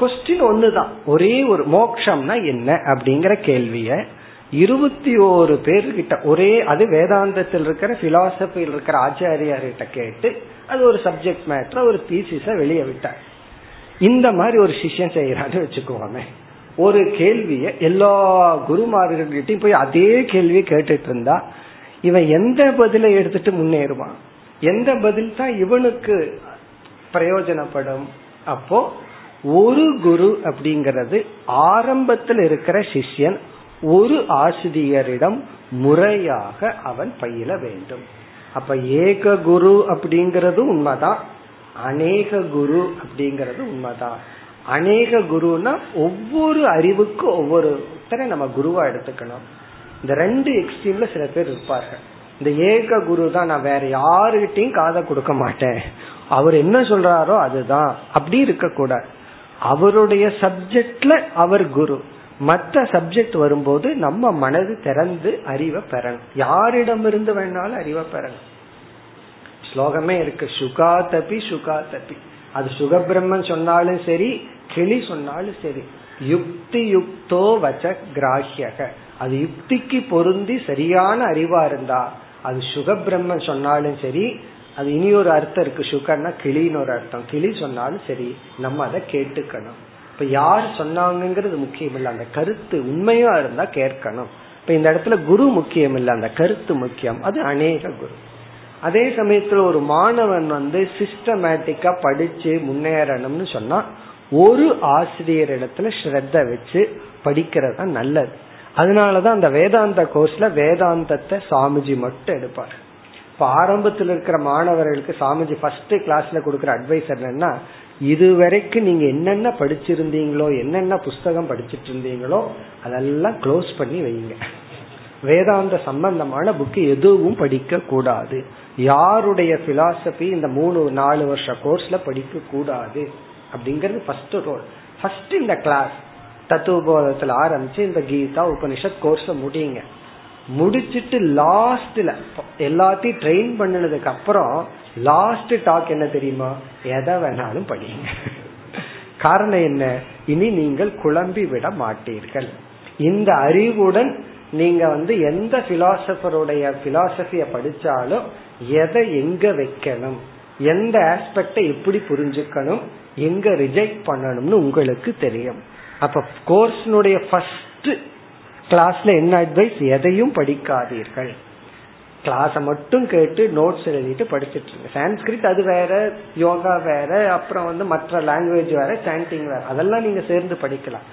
கொஸ்டின் ஒண்ணுதான், ஒரே ஒரு மோட்சம்னா என்ன அப்படிங்கிற கேள்விய 21 பேர்கிட்ட ஒரே, அது வேதாந்தத்தில் இருக்கிற பிலாசபியில் இருக்கிற ஆச்சாரியார்கிட்ட கேட்டு அது ஒரு சப்ஜெக்ட் மேட்டர் ஒரு தீசிஸ வெளியே விட்டார். இந்த மாதிரி ஒரு சிஷ்யம் செய்யறான்னு வச்சுக்கோமே, ஒரு கேள்விய எல்லா குருமார்கள்கிட்டையும் போய் அதே கேள்வியை கேட்டுட்டு இருந்தா இவன் எந்த பதில எடுத்துட்டு முன்னேறுவான், எந்த பதில் தான் இவனுக்கு பிரயோஜனப்படும்? அப்போ ஒரு குரு அப்படிங்கிறது ஆரம்பத்தில் இருக்கிற சிஷ்யன் ஒரு ஆசிரியரிடம் முறையாக அவன் பயில வேண்டும். அப்ப ஏக குரு அப்படிங்கறது உண்மைதான், அநேக குரு அப்படிங்கறது உண்மைதான். அநேக குருன்னா ஒவ்வொரு அறிவுக்கு ஒவ்வொருத்தரை நம்ம குருவா எடுத்துக்கணும். இந்த ரெண்டு எக்ஸ்ட்ரீம்ல சில பேர் இருப்பார்கள். இந்த ஏக குரு தான், நான் வேற யாருகிட்டையும் காதை கொடுக்க மாட்டேன், அவர் என்ன சொல்றாரோ அதுதான், அப்படி இருக்க கூடாது. அவருடைய சப்ஜெக்ட்ல அவர் குரு, மற்ற சப்ஜெக்ட் வரும்போது நம்ம மனது திறந்து அறிவை பெறணும். யாரிடமிருந்து வேணாலும் அறிவை பெறணும். ஸ்லோகமே இருக்கு, சுகா தபி சுகா தபி. அது சுகபிரம்மன் சொன்னாலும் சரி, கிளி சொன்னாலும் சரி, யுக்தி யுக்தோ வச்ச கிராஹ்யக, அது யுக்திக்கு பொருந்தி சரியான அறிவா இருந்தா, அது சுகபிரம்மன் சொன்னாலும் சரி, அது இனி ஒரு அர்த்தம் இருக்கு, சுகன்னா கிளின்னு ஒரு அர்த்தம், கிளி சொன்னாலும் சரி நம்ம அதை கேட்டுக்கணும். இப்ப யார் சொன்னாங்கிறது முக்கியம் இல்லை, அந்த கருத்து உண்மையா இருந்தா கேட்கணும். இப்ப இந்த இடத்துல குரு முக்கியம் இல்லை, அந்த கருத்து முக்கியம். அது அநேக குரு. அதே சமயத்துல ஒரு மாணவன் வந்து சிஸ்டமேட்டிக்கா படிச்சு முன்னேறணும்னு சொன்னா ஒரு ஆசிரியர் இடத்துல ஸ்ரத்த வச்சு படிக்கிறது தான் நல்லது. அதனாலதான் அந்த வேதாந்த கோர்ஸ்ல வேதாந்தத்தை சாமிஜி மட்டும் எடுப்பார். இப்ப ஆரம்பத்தில் இருக்கிற மாணவர்களுக்கு சாமிஜி ஃபர்ஸ்ட் கிளாஸ்ல கொடுக்கற அட்வைஸ் என்னன்னா, இதுவரைக்கும் நீங்க என்னென்ன படிச்சிருந்தீங்களோ, என்னென்ன புஸ்தகம் படிச்சிட்டு இருந்தீங்களோ அதெல்லாம் க்ளோஸ் பண்ணி வைங்க. வேதாந்த சம்பந்தமான புக்கு எதுவும் படிக்க கூடாது. யாருடைய பிலாசபி இந்த 3-4 வருஷ கோர்ஸ்ல படிக்க கூடாது அப்படிங்கிறது ஃபர்ஸ்ட் ரோல். ஃபர்ஸ்ட் இந்த கிளாஸ் தத்துவபோதத்துல ஆரம்பிச்சு இந்த கீதா உபனிஷத் கோர்ஸ் முடியுங்க. முடிச்சிட்டு லாஸ்ட்ல எல்லாத்தையும் ட்ரெயின் பண்ணதுக்கு அப்புறம் லாஸ்ட் டாக் என்ன தெரியுமா, எதை வேணாலும் படியுங்க. காரணம் என்ன, இனி நீங்கள் குழம்பி விட மாட்டீர்கள். இந்த அறிவுடன் நீங்க வந்து எந்த பிலாசபருடைய பிலாசபிய படிச்சாலும் எதை எங்க வைக்கணும், எந்த ஆஸ்பெக்ட எப்படி புரிஞ்சுக்கணும், எங்க ரிஜெக்ட் பண்ணணும்னு உங்களுக்கு தெரியும். அப்ப கோர்ஸ்னுடைய ஃபர்ஸ்ட் கிளாஸ்ல என்ன அட்வைஸ், எதையும் படிக்காதீர்கள், கிளாஸை மட்டும் கேட்டு நோட்ஸ் எழுதிட்டு படிச்சுட்டு இருக்கு. சான்ஸ்கிரிட் அது வேற, யோகா வேற, அப்புறம் வந்து மற்ற லாங்குவேஜ் வேற, சாண்டிங் வேற, அதெல்லாம் நீங்க சேர்ந்து படிக்கலாம்.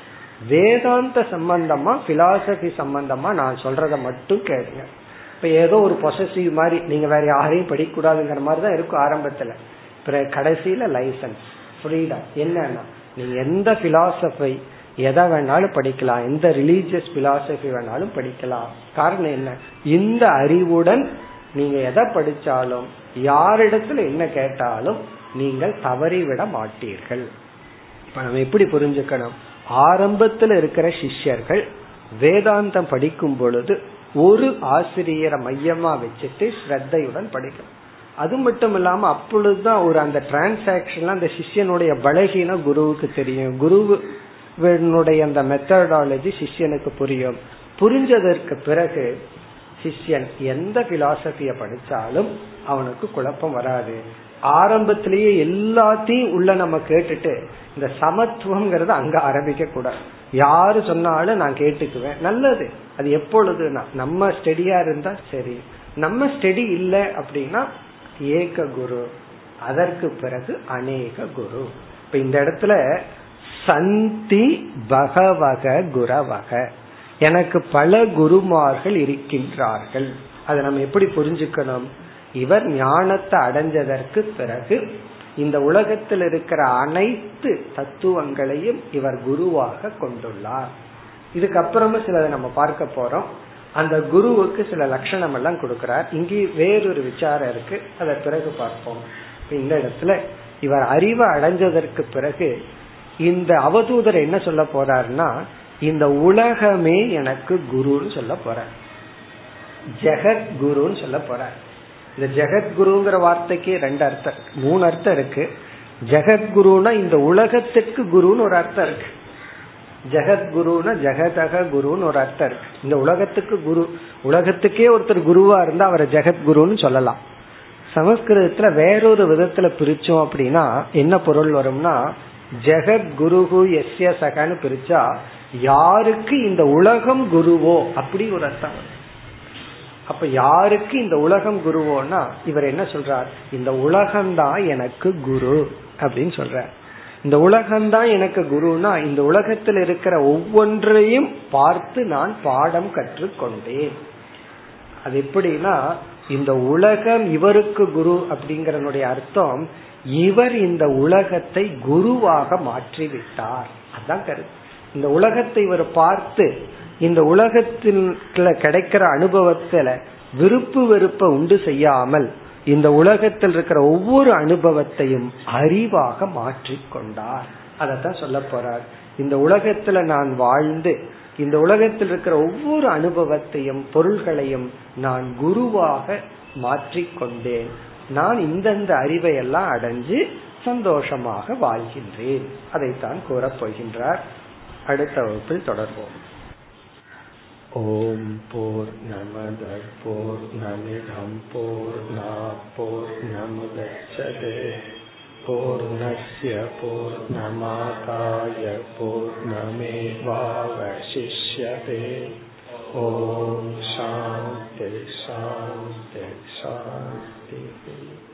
வேதாந்த சம்பந்தமா பிலாசபி சம்பந்தமா நான் சொல்றத மட்டும் கேளுங்க. இப்ப ஏதோ ஒரு பொசசிவ் மாதிரி நீங்க வேற யாரையும் படிக்கூடாதுங்கிற மாதிரி தான் இருக்கும் ஆரம்பத்துல. கடைசியில லைசன்ஸ் ஃப்ரீடம் என்னன்னா, நீங்க எந்த பிலாசபி எதை வேணாலும் படிக்கலாம், எந்த ரிலீஜியஸ் பிலாசபி வேணாலும் படிக்கலாம். காரணம் என்ன, இந்த அறிவுடன் நீங்க எதை படிச்சாலும் யாரிடத்துல என்ன கேட்டாலும் நீங்கள் தவறிவிட மாட்டீர்கள். இப்ப நம்ம எப்படி புரிஞ்சுக்கணும், ஆரம்பத்தில் இருக்கிற சிஷ்யர்கள் வேதாந்தம் படிக்கும் பொழுது ஒரு ஆசிரியரை மையமா வச்சுட்டு ஸ்ரத்தையுடன் படிக்கணும். அது மட்டும் இல்லாம அப்பொழுதுதான் ஒரு அந்த டிரான்சாக்சன்ல அந்த சிஷ்யனுடைய பலகீன குருவுக்கு தெரியும், குருவினுடைய அந்த மெத்தடாலஜி சிஷ்யனுக்கு புரியும். புரிஞ்சதற்கு பிறகு சிஷ்யன் எந்த பிலாசபிய படிச்சாலும் அவனுக்கு குழப்பம் வராது. ஆரம்பத்திலேயே எல்லாத்தையும் உள்ள நம்ம கேட்டுட்டு இந்த சமத்துவம்ங்கிறது அங்க ஆரம்பிக்க கூடாது. யாரு சொன்னாலும் நான் கேட்டுக்குவேன், நல்லது. அது எப்பொழுதுனா நம்ம ஸ்டெடியா இருந்தா சரி, நம்ம ஸ்டெடி இல்லை அப்படின்னா ஏக குரு, அதற்கு பிறகு அநேக குரு. இப்ப இந்த இடத்துல சந்தி பகவக குரவக, எனக்கு பல குருமார்கள் இருக்கின்றார்கள். அதை நம்ம எப்படி புரிஞ்சுக்கணும், இவர் ஞானத்தை அடைஞ்சதற்கு பிறகு இந்த உலகத்தில் இருக்கிற அனைத்து தத்துவங்களையும் இவர் குருவாக கொண்டுள்ளார். இதுக்கப்புறமா சிலதை நம்ம பார்க்க போறோம். அந்த குருவுக்கு சில லட்சணம் எல்லாம் கொடுக்கிறார். இங்கே வேறொரு விசாரம் இருக்கு, அதை பிறகு பார்ப்போம். இந்த இடத்துல இவர் அறிவை அடைஞ்சதற்கு பிறகு இந்த அவதூதர் என்ன சொல்ல போறாருன்னா, இந்த உலகமே எனக்கு குருன்னு சொல்ல போறார், ஜெகத் குருன்னு சொல்ல போறார். இந்த ஜெகத்குருங்கிற வார்த்தைக்கு 2 அர்த்தம் 3 அர்த்தம் இருக்கு. ஜெகத்குருனா இந்த உலகத்துக்கு குருன்னு ஒரு அர்த்தம் இருக்கு, ஜெகத்குருனா ஜெகதக குருன்னு ஒரு அர்த்தம் இருக்கு. இந்த உலகத்துக்கு குரு, உலகத்துக்கே ஒருத்தர் குருவா இருந்தா அவரை ஜெகத்குருன்னு சொல்லலாம். சமஸ்கிருதத்துல வேறொரு விதத்துல பிரிச்சோம் அப்படின்னா என்ன பொருள் வரும்னா, ஜெகத்குரு எஸ்ய சகன்னு பிரிச்சா யாருக்கு இந்த உலகம் குருவோ அப்படி ஒரு அர்த்தம். அப்ப யாருக்கு இந்த உலகம் குருவோனா இவர் என்ன சொல்றார், இந்த உலகம்தான் எனக்கு குரு அப்படின்னு சொல்றார். இந்த உலகம்தான் எனக்கு குருனா இந்த உலகத்தில் இருக்கிற ஒவ்வொன்றையும் பார்த்து நான் பாடம் கற்றுக்கொண்டேன். அது எப்படின்னா, இந்த உலகம் இவருக்கு குரு அப்படிங்கறனுடைய அர்த்தம் இவர் இந்த உலகத்தை குருவாக மாற்றிவிட்டார். அதான் கருத்து. இந்த உலகத்தை இவர் பார்த்து இந்த உலகத்தில் கிடைக்கிற அனுபவத்துல விருப்பு வெறுப்ப உண்டு செய்யாமல் இந்த உலகத்தில் இருக்கிற ஒவ்வொரு அனுபவத்தையும் அறிவாக மாற்றிக்கொண்டார். அதத்தான் சொல்ல போறார். இந்த உலகத்துல நான் வாழ்ந்து இந்த உலகத்தில் இருக்கிற ஒவ்வொரு அனுபவத்தையும் பொருள்களையும் நான் குருவாக மாற்றிக்கொண்டேன். நான் இந்தந்த அறிவை எல்லாம் அடைஞ்சு சந்தோஷமாக வாழ்கின்றேன். அதைத்தான் கூறப் போகின்றார். அடுத்த வகுப்பில் தொடர்வோம். ஓம் பூர்ணமத் பூர்ணமிதம் பூர்ணாத் பூர்ணமுதச்யதே பூர்ணஸ்ய பூர்ணமாதாய பூர்ணமேவாவசிஷ்யதே. ஓம் சாந்தி சாந்தி சாந்தி.